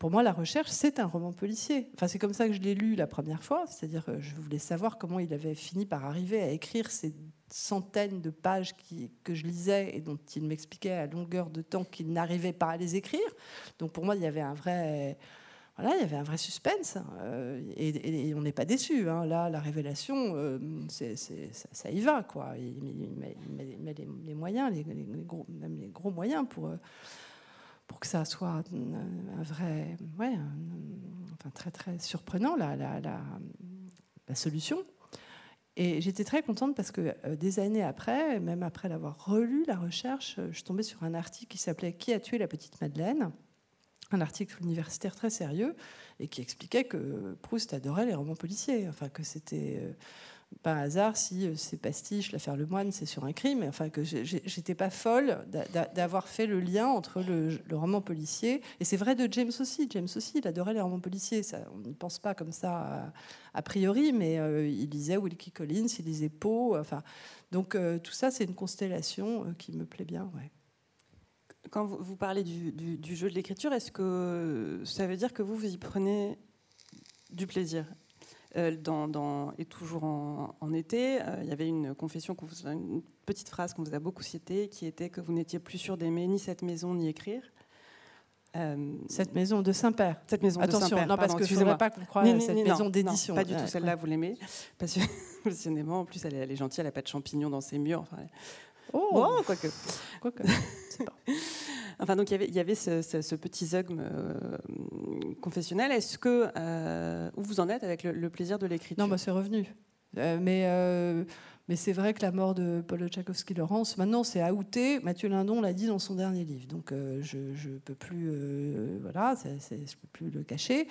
Pour moi, La Recherche, c'est un roman policier. Enfin, c'est comme ça que je l'ai lu la première fois. C'est-à-dire que je voulais savoir comment il avait fini par arriver à écrire ces centaines de pages que je lisais et dont il m'expliquait à longueur de temps qu'il n'arrivait pas à les écrire. Donc pour moi, il y avait un vrai... Voilà, il y avait un vrai suspense, et on n'est pas déçu. Hein. Là, la révélation, ça y va, quoi. Il met les moyens, les gros moyens pour que ça soit un vrai, très très surprenant la solution. Et j'étais très contente parce que des années après, même après l'avoir relu, La Recherche, je tombais sur un article qui s'appelait Qui a tué la petite Madeleine, un article universitaire très sérieux, et qui expliquait que Proust adorait les romans policiers, enfin que c'était pas un hasard si c'est pastiche, L'Affaire Lemoine, c'est sur un crime, enfin que j'étais pas folle d'avoir fait le lien entre le roman policier, et c'est vrai de James aussi, il adorait les romans policiers, ça, on n'y pense pas comme ça a priori, mais il lisait Wilkie Collins, il lisait Poe, enfin, donc tout ça c'est une constellation qui me plaît bien, ouais. Quand vous parlez du jeu de l'écriture, est-ce que ça veut dire que vous y prenez du plaisir ? Dans Et Toujours en été, il y avait une confession, une petite phrase qu'on vous a beaucoup citée, qui était que vous n'étiez plus sûr d'aimer ni cette maison ni écrire. Cette maison de Saint-Pair. Attention, non, parce que je ne voudrais pas qu'on croie cette maison d'édition. Non, pas du tout, celle-là, vous l'aimez. Parce que, passionnément, en plus, elle est gentille, elle n'a pas de champignons dans ses murs. Enfin, oh, bon, quoique. C'est pas... Enfin, donc il y avait ce petit zeugme confessionnel. Est-ce que où vous en êtes avec le plaisir de l'écriture ? Non, c'est revenu. Mais c'est vrai que la mort de Paul Otchakovsky-Laurens, maintenant, c'est outé. Mathieu Lindon l'a dit dans son dernier livre. Donc je ne peux plus, je peux plus le cacher.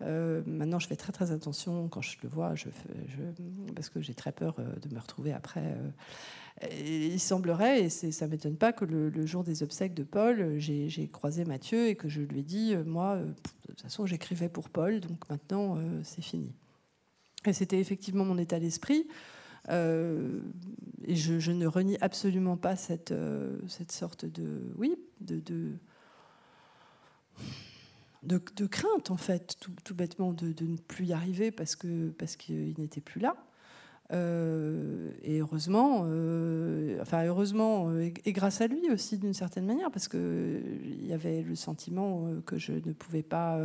Maintenant, je fais très très attention quand je le vois, parce que j'ai très peur de me retrouver après. Et il semblerait, et ça ne m'étonne pas, que le jour des obsèques de Paul, j'ai croisé Mathieu et que je lui ai dit, moi, de toute façon, j'écrivais pour Paul, donc maintenant, c'est fini. Et c'était effectivement mon état d'esprit. Et je ne renie absolument pas cette sorte de crainte, en fait, tout bêtement, de ne plus y arriver parce qu'il n'était plus là. Et heureusement, et grâce à lui aussi, d'une certaine manière, parce qu'il y avait le sentiment que je ne pouvais pas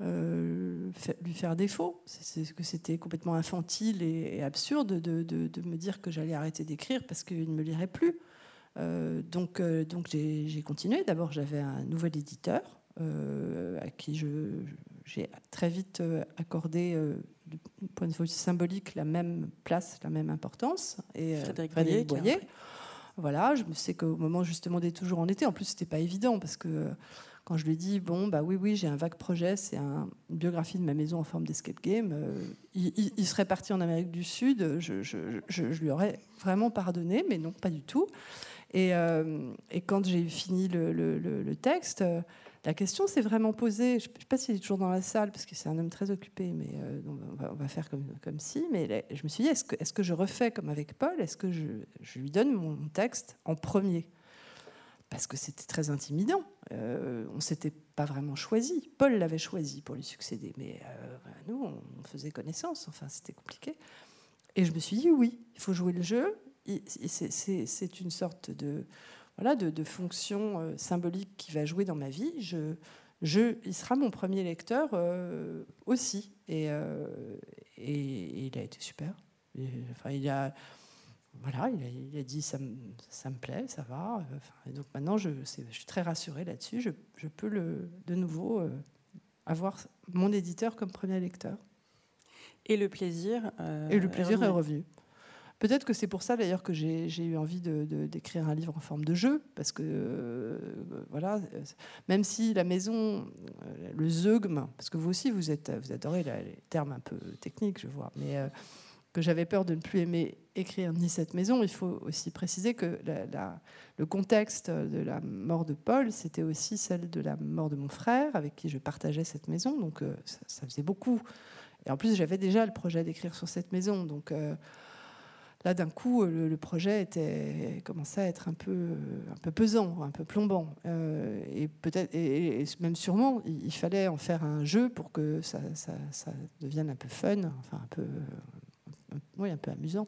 lui faire défaut. C'est que c'était complètement infantile et absurde de me dire que j'allais arrêter d'écrire parce qu'il ne me lirait plus. Donc j'ai continué. D'abord, j'avais un nouvel éditeur à qui j'ai très vite accordé, du point de vue symbolique, la même place, la même importance. Et Frédéric Boyer. Voilà, je sais qu'au moment justement d'Et Toujours en été, en plus c'était pas évident parce que quand je lui ai dit bon bah oui j'ai un vague projet, c'est une biographie de ma maison en forme d'escape game, il serait parti en Amérique du Sud, je lui aurais vraiment pardonné, mais non pas du tout. Et quand j'ai fini le texte, la question s'est vraiment posée. Je ne sais pas s'il est toujours dans la salle, parce que c'est un homme très occupé, mais on va faire comme si. Mais là, je me suis dit, est-ce que je refais comme avec Paul? Est-ce que je lui donne mon texte en premier? Parce que c'était très intimidant. On ne s'était pas vraiment choisi. Paul l'avait choisi pour lui succéder. Mais nous, on faisait connaissance. Enfin, c'était compliqué. Et je me suis dit, oui, il faut jouer le jeu. C'est une sorte de fonction symbolique qui va jouer dans ma vie. Il sera mon premier lecteur aussi. Et il a été super. Il a dit ça me plaît, ça va. Et donc maintenant, je suis très rassurée là-dessus. Je peux de nouveau avoir mon éditeur comme premier lecteur. Et le plaisir. Est revenu. Peut-être que c'est pour ça d'ailleurs que j'ai eu envie d'écrire un livre en forme de jeu, parce que même si la maison, le zeugme, parce que vous aussi vous adorez les termes un peu techniques, je vois, mais que j'avais peur de ne plus aimer écrire ni cette maison. Il faut aussi préciser que le contexte de la mort de Paul, c'était aussi celle de la mort de mon frère, avec qui je partageais cette maison, donc ça faisait beaucoup. Et en plus, j'avais déjà le projet d'écrire sur cette maison, donc. Là, d'un coup, le projet commençait à être un peu pesant, un peu plombant. Et même sûrement, il fallait en faire un jeu pour que ça devienne un peu fun, enfin un peu amusant.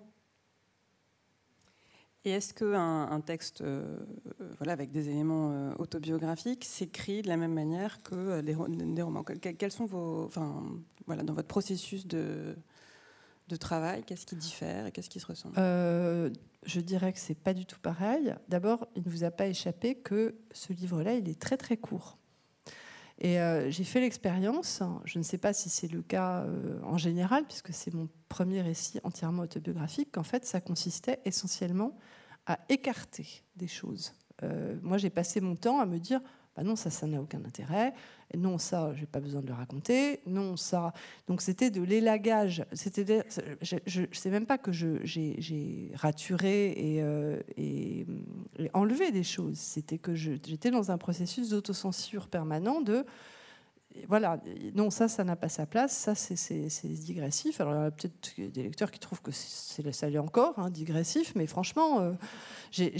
Et est-ce qu'un texte avec des éléments autobiographiques s'écrit de la même manière que des romans? Quels sont dans votre processus de travail, qu'est-ce qui diffère et qu'est-ce qui se ressemble? Je dirais que c'est pas du tout pareil. D'abord, il ne vous a pas échappé que ce livre-là, il est très très court. Et j'ai fait l'expérience, je ne sais pas si c'est le cas en général, puisque c'est mon premier récit entièrement autobiographique, qu'en fait, ça consistait essentiellement à écarter des choses. Moi, j'ai passé mon temps à me dire... Ah non, ça n'a aucun intérêt. Et non, ça, j'ai pas besoin de le raconter. Non, ça. Donc c'était de l'élagage. Je ne sais même pas que j'ai raturé et enlevé des choses. C'était que j'étais dans un processus d'autocensure permanent de... Voilà, non, ça n'a pas sa place, ça, c'est digressif. Alors, il y a peut-être des lecteurs qui trouvent que ça l'est encore, digressif, mais franchement, j'ai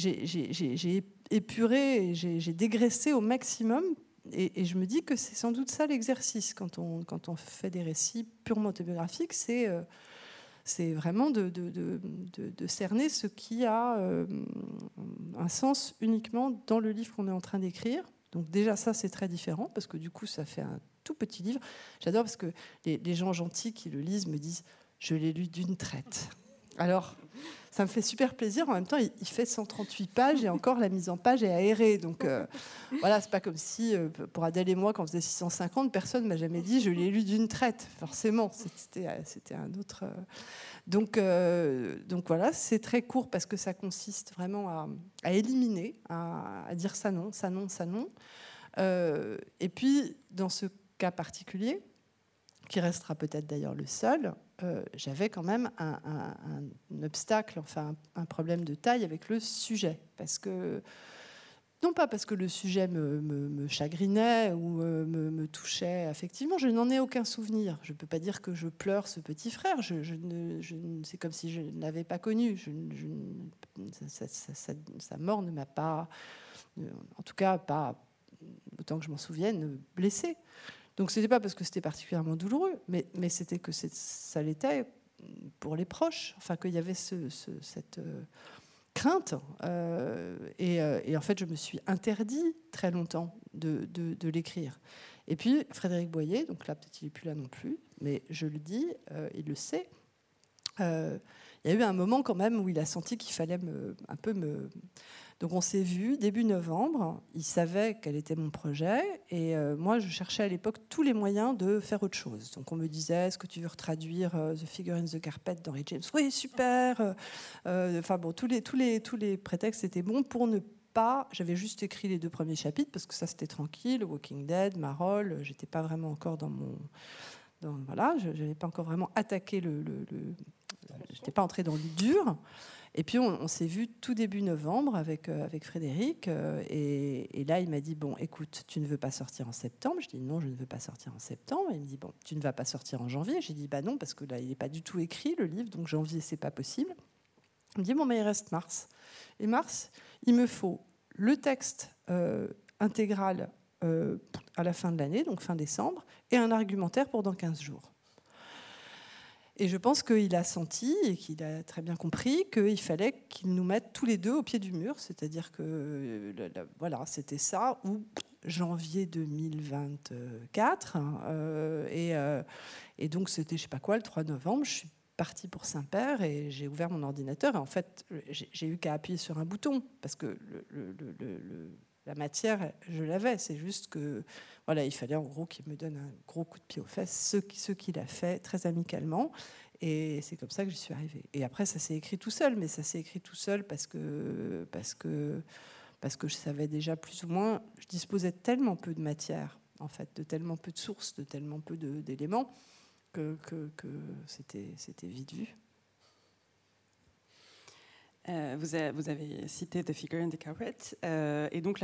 épuré, j'ai dégraissé au maximum, et je me dis que c'est sans doute ça l'exercice quand on fait des récits purement autobiographiques, c'est vraiment de cerner ce qui a un sens uniquement dans le livre qu'on est en train d'écrire. Donc déjà, ça, c'est très différent, parce que du coup, ça fait un tout petit livre. J'adore parce que les gens gentils qui le lisent me disent « je l'ai lu d'une traite ». Alors, ça me fait super plaisir. En même temps, il fait 138 pages et encore, la mise en page est aérée. Donc c'est pas comme si, pour Adèle et moi, quand on faisait 650, personne m'a jamais dit « je l'ai lu d'une traite ». Forcément, c'était un autre... Donc voilà, c'est très court parce que ça consiste vraiment à éliminer, à dire ça non, ça non, ça non. Et puis, dans ce cas particulier, qui restera peut-être d'ailleurs le seul, j'avais quand même un obstacle, enfin un problème de taille avec le sujet. Parce que, non pas parce que le sujet me chagrinait ou me touchait affectivement, je n'en ai aucun souvenir. Je ne peux pas dire que je pleure ce petit frère, c'est comme si je ne l'avais pas connu. Sa mort ne m'a pas, en tout cas pas, autant que je m'en souvienne, blessée. Donc ce n'était pas parce que c'était particulièrement douloureux, mais c'était que ça l'était pour les proches, enfin qu'il y avait cette crainte. Et en fait, je me suis interdit très longtemps de l'écrire. Et puis Frédéric Boyer, donc là peut-être il n'est plus là non plus, mais je le dis, il le sait, Il y a eu un moment quand même où il a senti qu'il fallait un peu me... Donc on s'est vu début novembre, il savait quel était mon projet, et moi je cherchais à l'époque tous les moyens de faire autre chose. Donc on me disait, est-ce que tu veux retraduire The figure in the carpet d'Henry James ? Oui, super. Enfin bon, tous les prétextes étaient bons pour ne pas... J'avais juste écrit les 2 premiers chapitres, parce que ça c'était tranquille, Walking Dead, Marol, j'étais pas vraiment encore dans mon... Voilà, je n'avais pas encore vraiment attaqué j'étais pas entrée dans le dur. Et puis on s'est vu tout début novembre avec Frédéric, et là il m'a dit, bon écoute, tu ne veux pas sortir en septembre? Je dis non, je ne veux pas sortir en septembre. Il me dit, bon, tu ne vas pas sortir en janvier? J'ai dit bah non, parce que là il n'est pas du tout écrit le livre, donc janvier c'est pas possible. Il me dit, bon mais il reste mars, et mars il me faut le texte intégral à la fin de l'année, donc fin décembre, et un argumentaire pour dans 15 jours. Et je pense qu'il a senti et qu'il a très bien compris qu'il fallait qu'il nous mette tous les 2 au pied du mur, c'est-à-dire que voilà, c'était ça, ou janvier 2024, et donc c'était, je sais pas quoi, le 3 novembre, je suis partie pour Saint-Pair et j'ai ouvert mon ordinateur, et en fait, j'ai eu qu'à appuyer sur un bouton, parce que la matière, je l'avais, c'est juste que voilà, il fallait en gros qu'il me donne un gros coup de pied aux fesses, ce qu'il a fait très amicalement, et c'est comme ça que j'y suis arrivée. Et après, ça s'est écrit tout seul, mais ça s'est écrit tout seul parce que je savais déjà plus ou moins, je disposais de tellement peu de matière, en fait, de tellement peu de sources, de tellement peu d'éléments que c'était vite vu. Vous avez cité The Figure in the Carpet, et donc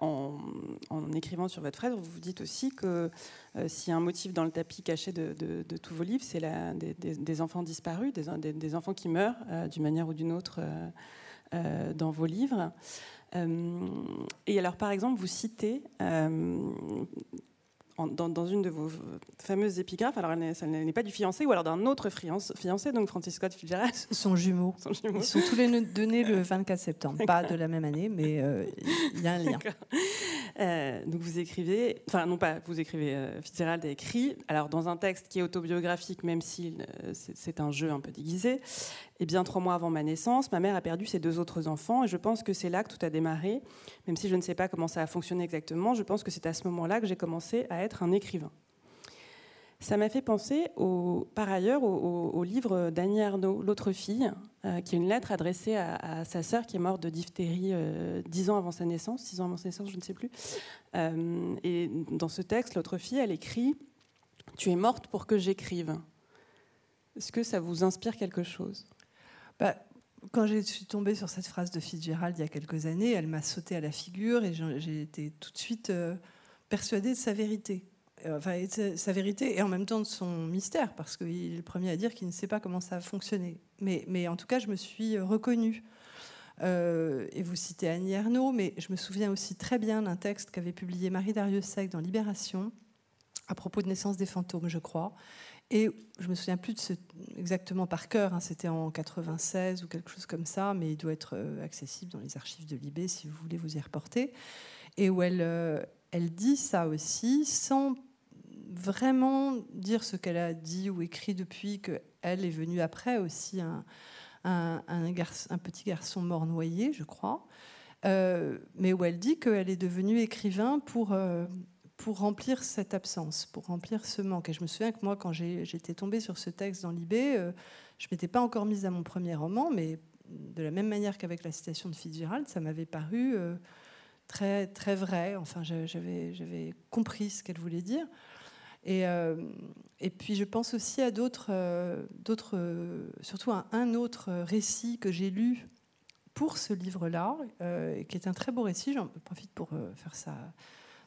en écrivant sur votre phrase, vous dites aussi que s'il y a un motif dans le tapis caché de tous vos livres, c'est des enfants disparus, des enfants qui meurent d'une manière ou d'une autre dans vos livres. Et alors, par exemple, vous citez... Dans une de vos fameuses épigraphes, alors ça n'est pas du fiancé, ou alors d'un autre fiancé, donc Francis Scott Fitzgerald. Son jumeau. Ils sont tous les 2 nés le 24 septembre, pas de la même année, mais il y a un lien. Donc vous écrivez, enfin non pas, vous écrivez, Fitzgerald a écrit, alors dans un texte qui est autobiographique, même si c'est un jeu un peu déguisé, et bien 3 mois avant ma naissance, ma mère a perdu ses 2 autres enfants, et je pense que c'est là que tout a démarré, même si je ne sais pas comment ça a fonctionné exactement, je pense que c'est à ce moment-là que j'ai commencé à être un écrivain. Ça m'a fait penser par ailleurs au livre d'Annie Ernaux, L'Autre Fille, qui est une lettre adressée à sa sœur qui est morte de diphtérie 10 ans avant sa naissance, 6 ans avant sa naissance, je ne sais plus. Et dans ce texte, L'Autre Fille, elle écrit « Tu es morte pour que j'écrive ». Est-ce que ça vous inspire quelque chose ? Quand je suis tombée sur cette phrase de Fitzgerald il y a quelques années, elle m'a sauté à la figure et j'ai été tout de suite... persuadé de sa vérité. Enfin, de sa vérité et en même temps de son mystère, parce qu'il est le premier à dire qu'il ne sait pas comment ça a fonctionné. Mais en tout cas, je me suis reconnue. Et vous citez Annie Ernaux, mais je me souviens aussi très bien d'un texte qu'avait publié Marie Darieussecq dans Libération, à propos de Naissance des fantômes, je crois. Et je me souviens plus de exactement par cœur, hein, c'était en 96 ou quelque chose comme ça, mais il doit être accessible dans les archives de Libé si vous voulez vous y reporter. Et où elle dit ça aussi, sans vraiment dire ce qu'elle a dit ou écrit depuis, qu'elle est venue après aussi un petit garçon mort noyé, je crois, mais où elle dit qu'elle est devenue écrivain pour remplir cette absence, pour remplir ce manque. Et je me souviens que moi, quand j'étais tombée sur ce texte dans Libé, je m'étais pas encore mise à mon premier roman, mais de la même manière qu'avec la citation de Fitzgerald, ça m'avait paru... très, très vrai. Enfin, j'avais compris ce qu'elle voulait dire. Et puis, je pense aussi à d'autres, surtout à un autre récit que j'ai lu pour ce livre-là, qui est un très beau récit. J'en profite pour faire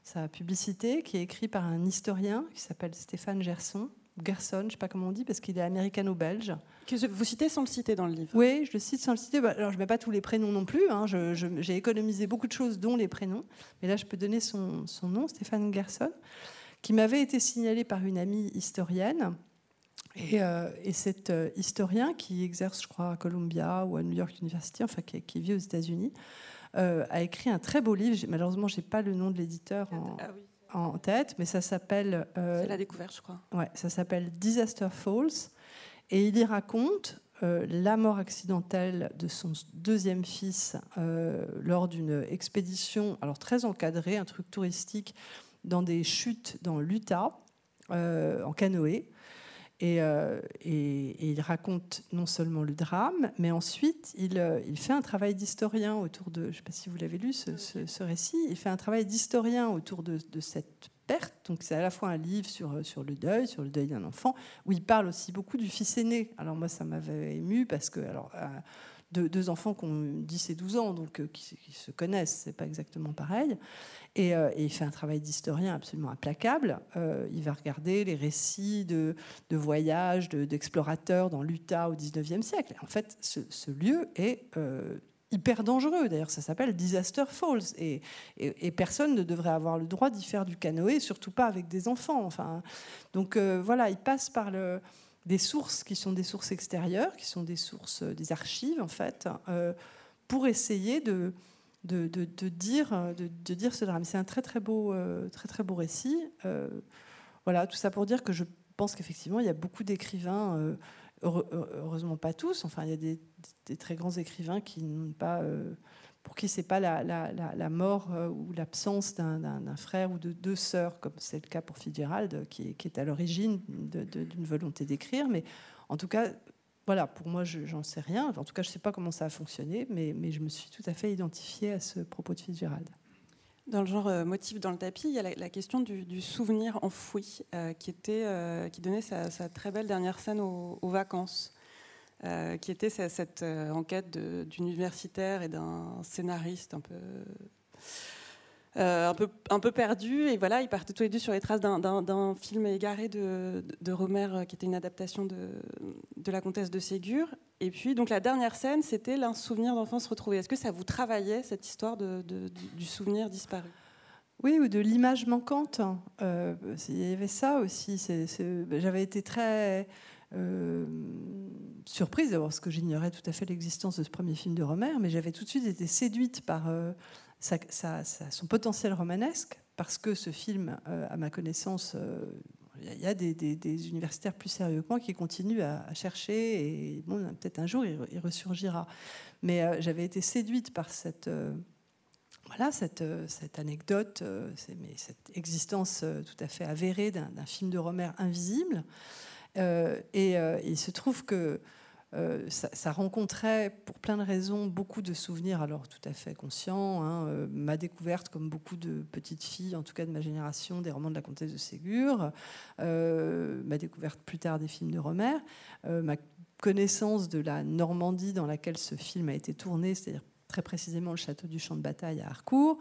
sa publicité, qui est écrit par un historien qui s'appelle Stéphane Gerson. Gerson, je ne sais pas comment on dit, parce qu'il est américano-belge. Que vous citez sans le citer dans le livre. Oui, je le cite sans le citer. Alors, je ne mets pas tous les prénoms non plus. Hein. J'ai économisé beaucoup de choses, dont les prénoms. Mais là, je peux donner son nom, Stéphane Gerson, qui m'avait été signalé par une amie historienne. Et cet historien qui exerce, je crois, à Columbia ou à New York University, enfin, qui vit aux États-Unis, a écrit un très beau livre. Malheureusement, je n'ai pas le nom de l'éditeur en tête, mais ça s'appelle... c'est la découverte, je crois. Ouais, ça s'appelle Disaster Falls, Et il y raconte la mort accidentelle de son deuxième fils lors d'une expédition, alors très encadrée, un truc touristique, dans des chutes dans l'Utah, en canoë. Et il raconte non seulement le drame, mais ensuite il fait un travail d'historien autour de, je ne sais pas si vous l'avez lu ce récit, il fait un travail d'historien autour de cette perte. Donc c'est à la fois un livre sur le deuil d'un enfant, où il parle aussi beaucoup du fils aîné. Alors moi ça m'avait émue parce que deux enfants qui ont 10 et 12 ans, donc qui se connaissent, c'est pas exactement pareil. Et il fait un travail d'historien absolument implacable. Il va regarder les récits de voyages d'explorateurs dans l'Utah au 19e siècle. Et en fait, ce lieu est hyper dangereux. D'ailleurs, ça s'appelle Disaster Falls. Et personne ne devrait avoir le droit d'y faire du canoë, surtout pas avec des enfants. Enfin, donc voilà, il passe par des sources qui sont des sources extérieures, qui sont des sources, des archives en fait, pour essayer de dire ce drame. C'est un très très beau récit. Voilà, tout ça pour dire que je pense qu'effectivement il y a beaucoup d'écrivains, heureusement pas tous. Enfin, il y a des très grands écrivains qui n'ont pas, pour qui c'est pas la mort ou l'absence d'un frère ou de deux sœurs, comme c'est le cas pour Fitzgerald, qui est à l'origine d'une volonté d'écrire. Mais en tout cas, voilà, pour moi, j'en sais rien. En tout cas, je ne sais pas comment ça a fonctionné, mais je me suis tout à fait identifiée à ce propos de Fitzgerald. Dans le genre motif dans le tapis, il y a la question du souvenir enfoui qui donnait sa très belle dernière scène aux vacances, qui était cette enquête d'une universitaire et d'un scénariste un peu perdu, et voilà, ils partent tous les deux sur les traces d'un film égaré de Rohmer, qui était une adaptation de La Comtesse de Ségur. Et puis, donc, la dernière scène, c'était un souvenir d'enfance retrouvé. Est-ce que ça vous travaillait, cette histoire du souvenir disparu ? Oui, ou de l'image manquante. Il y avait ça aussi. J'avais été très surprise, d'abord, parce que j'ignorais tout à fait l'existence de ce premier film de Rohmer, mais j'avais tout de suite été séduite par son potentiel romanesque, parce que ce film, à ma connaissance, il y a des universitaires plus sérieux que moi qui continuent à chercher, et bon, peut-être un jour il ressurgira. Mais j'avais été séduite par cette anecdote, cette existence tout à fait avérée d'un film de Rohmer invisible. Et il se trouve que ça rencontrait, pour plein de raisons, beaucoup de souvenirs, alors tout à fait conscients. Ma découverte, comme beaucoup de petites filles, en tout cas de ma génération, des romans de la Comtesse de Ségur, ma découverte plus tard des films de Rohmer, ma connaissance de la Normandie dans laquelle ce film a été tourné, c'est-à-dire très précisément le château du champ de bataille à Harcourt,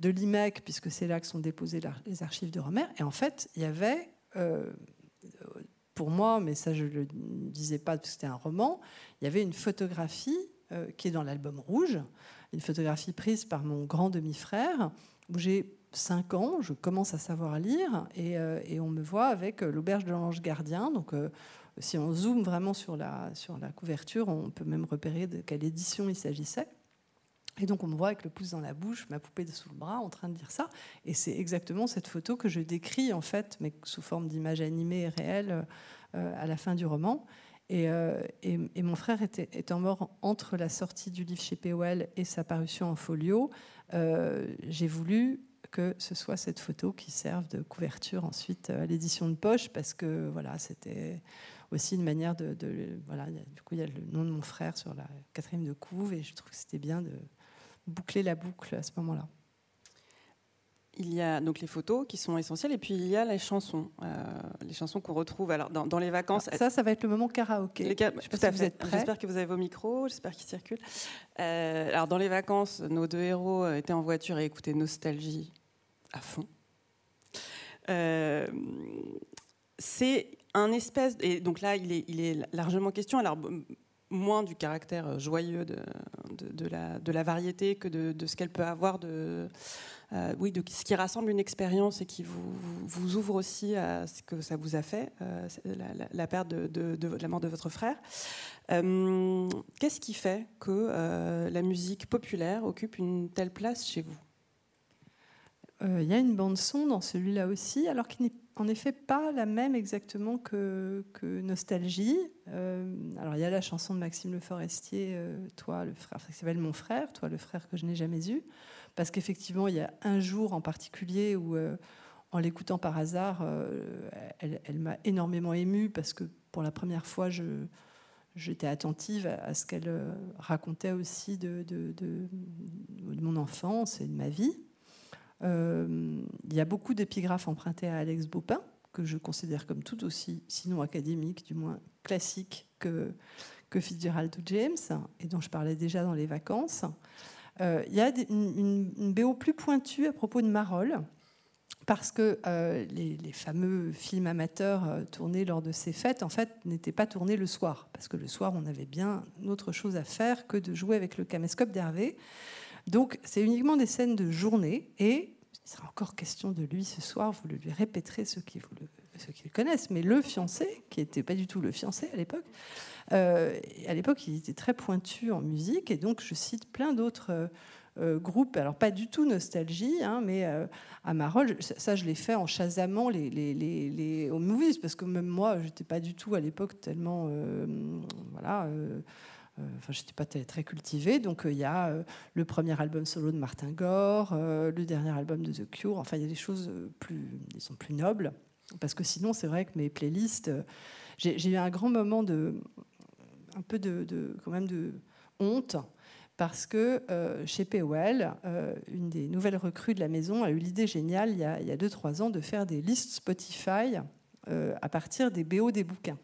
de l'IMEC, puisque c'est là que sont déposées les archives de Rohmer. Et en fait, il y avait... pour moi, mais ça je ne le disais pas parce que c'était un roman, il y avait une photographie qui est dans l'album rouge, une photographie prise par mon grand demi-frère, où j'ai 5 ans, je commence à savoir lire, et on me voit avec l'auberge de l'ange gardien. Donc si on zoome vraiment sur la couverture, on peut même repérer de quelle édition il s'agissait. Et donc on me voit avec le pouce dans la bouche, ma poupée sous le bras, en train de lire ça. Et c'est exactement cette photo que je décris en fait, mais sous forme d'image animée et réelle, à la fin du roman. Et mon frère étant mort entre la sortie du livre chez P.O.L et sa parution en folio, j'ai voulu que ce soit cette photo qui serve de couverture ensuite à l'édition de poche, parce que voilà, c'était aussi une manière voilà, du coup il y a le nom de mon frère sur la 4e de couve, et je trouve que c'était bien de boucler la boucle à ce moment-là. Il y a donc les photos qui sont essentielles, et puis il y a les chansons qu'on retrouve alors dans les vacances. Alors ça va être le moment karaoké. Vous êtes prêts. J'espère que vous avez vos micros, j'espère qu'ils circulent. Alors dans les vacances, nos deux héros étaient en voiture et écoutaient Nostalgie à fond. C'est un espèce, et donc là il est largement question. Alors moins du caractère joyeux de la variété que de ce qu'elle peut avoir de ce qui rassemble une expérience et qui vous ouvre aussi à ce que ça vous a fait, la perte de la mort de votre frère. Qu'est-ce qui fait que la musique populaire occupe une telle place chez vous ? Il y a une bande son dans celui-là aussi, alors qu'il n'est en effet pas la même exactement que Nostalgie. Alors il y a la chanson de Maxime Le Forestier, toi le frère, qui s'appelle Mon frère, toi le frère que je n'ai jamais eu, parce qu'effectivement il y a un jour en particulier où en l'écoutant par hasard, elle m'a énormément émue parce que pour la première fois j'étais attentive à ce qu'elle racontait aussi de mon enfance et de ma vie. Il y a beaucoup d'épigraphes empruntés à Alex Baupin, que je considère comme tout aussi, sinon académique, du moins classique que Fitzgerald ou James, et dont je parlais déjà dans les vacances. Il y a une BO plus pointue à propos de Marolles, parce que les fameux films amateurs tournés lors de ces fêtes, en fait, n'étaient pas tournés le soir, parce que le soir, on avait bien autre chose à faire que de jouer avec le caméscope d'Hervé. Donc, c'est uniquement des scènes de journée, et il sera encore question de lui ce soir, vous le lui répéterez, ceux qui le connaissent, mais le fiancé, qui n'était pas du tout le fiancé à l'époque, il était très pointu en musique, et donc je cite plein d'autres groupes, alors pas du tout Nostalgie, hein, mais à Marolles, ça je l'ai fait en chasamant les home movies, parce que même moi, je n'étais pas du tout à l'époque tellement... Enfin, je n'étais pas très cultivée, donc il y a le premier album solo de Martin Gore, le dernier album de The Cure, enfin il y a des choses plus nobles, parce que sinon c'est vrai que mes playlists, j'ai eu un grand moment de honte, parce que chez P.O.L, une des nouvelles recrues de la maison a eu l'idée géniale il y a 2-3 ans de faire des listes Spotify à partir des BO des bouquins.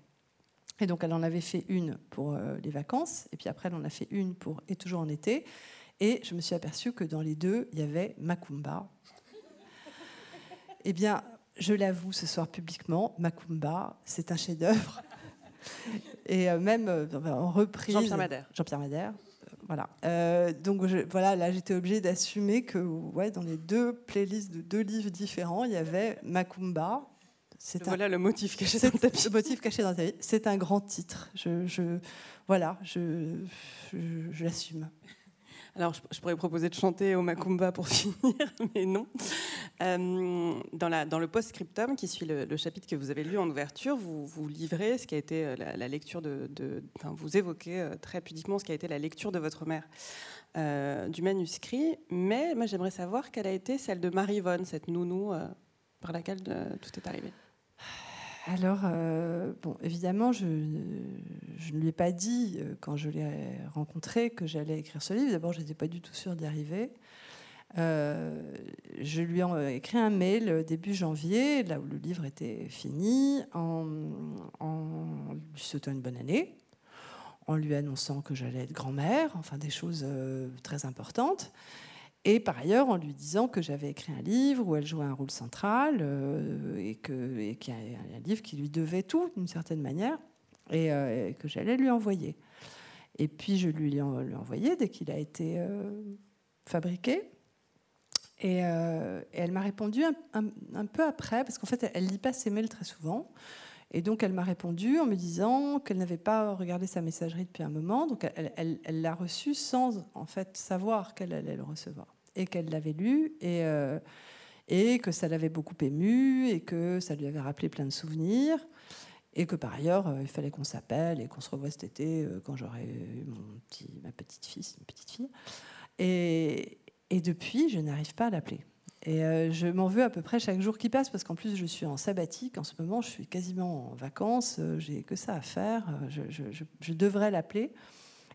Et donc, elle en avait fait une pour les vacances, et puis après, elle en a fait une pour Et Toujours en été. Et je me suis aperçue que dans les deux, il y avait Macumba. Eh bien, je l'avoue ce soir publiquement, Macumba, c'est un chef-d'œuvre. Et même en reprise... Jean-Pierre Madère. Voilà. Donc, voilà, là, j'étais obligée d'assumer que dans les deux playlists de deux livres différents, il y avait Macumba... Voilà le motif caché dans ta vie. Le motif caché dans ta vie. C'est un grand titre. Je l'assume. Alors, je pourrais proposer de chanter au Macumba pour finir, mais non. Dans le post-scriptum, qui suit le chapitre que vous avez lu en ouverture, vous livrez ce qui a été la lecture vous évoquez très pudiquement ce qui a été la lecture de votre mère du manuscrit. Mais moi, j'aimerais savoir quelle a été celle de Maryvonne, cette nounou par laquelle tout est arrivé. Alors, évidemment, je ne lui ai pas dit, quand je l'ai rencontrée, que j'allais écrire ce livre. D'abord, je n'étais pas du tout sûre d'y arriver. Je lui ai écrit un mail début janvier, là où le livre était fini, en lui souhaitant une bonne année, en lui annonçant que j'allais être grand-mère, enfin des choses très importantes. Et par ailleurs, en lui disant que j'avais écrit un livre où elle jouait un rôle central et qu'il y a un livre qui lui devait tout, d'une certaine manière, et que j'allais lui envoyer. Et puis, je lui ai envoyé dès qu'il a été fabriqué. Et elle m'a répondu un peu après, parce qu'en fait, elle ne lit pas ses mails très souvent. Et donc, elle m'a répondu en me disant qu'elle n'avait pas regardé sa messagerie depuis un moment. Donc, elle l'a reçu sans, en fait, savoir qu'elle allait le recevoir. Et qu'elle l'avait lu, et que ça l'avait beaucoup émue, et que ça lui avait rappelé plein de souvenirs. Et que, par ailleurs, il fallait qu'on s'appelle et qu'on se revoie cet été quand j'aurai eu ma petite fille. Et depuis, je n'arrive pas à l'appeler. Et je m'en veux à peu près chaque jour qui passe, parce qu'en plus, je suis en sabbatique. En ce moment, je suis quasiment en vacances. J'ai que ça à faire. Je devrais l'appeler.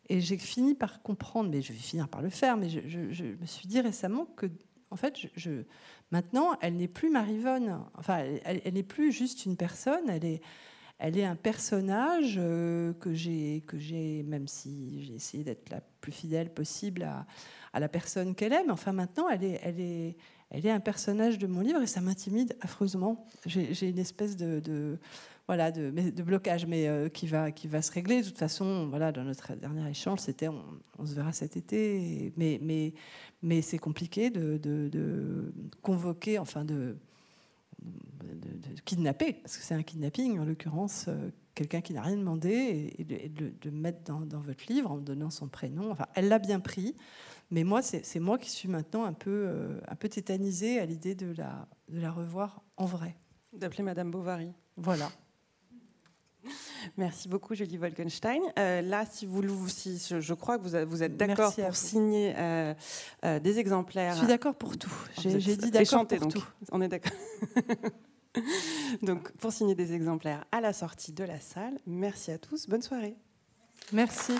Et j'ai fini par comprendre, mais je vais finir par le faire, mais je me suis dit récemment que, en fait, maintenant, elle n'est plus Maryvonne. Enfin, elle n'est plus juste une personne. Elle est un personnage que j'ai, même si j'ai essayé d'être la plus fidèle possible à la personne qu'elle est. Mais enfin, maintenant, elle est un personnage de mon livre, et ça m'intimide affreusement. J'ai une espèce de blocage, mais qui va se régler. De toute façon, voilà, dans notre dernier échange, c'était on se verra cet été, mais c'est compliqué de convoquer, enfin de kidnapper, parce que c'est un kidnapping en l'occurrence, quelqu'un qui n'a rien demandé, et de mettre dans votre livre en donnant son prénom. Enfin, elle l'a bien pris, mais moi, c'est moi qui suis maintenant un peu tétanisée à l'idée de la revoir en vrai. D'appeler Madame Bovary. Voilà. Merci beaucoup, Julie Wolkenstein. Là, je crois que vous êtes d'accord pour signer des exemplaires. Je suis d'accord pour tout. J'ai dit d'accord pour tout. On est d'accord. Donc, pour signer des exemplaires à la sortie de la salle. Merci à tous. Bonne soirée. Merci.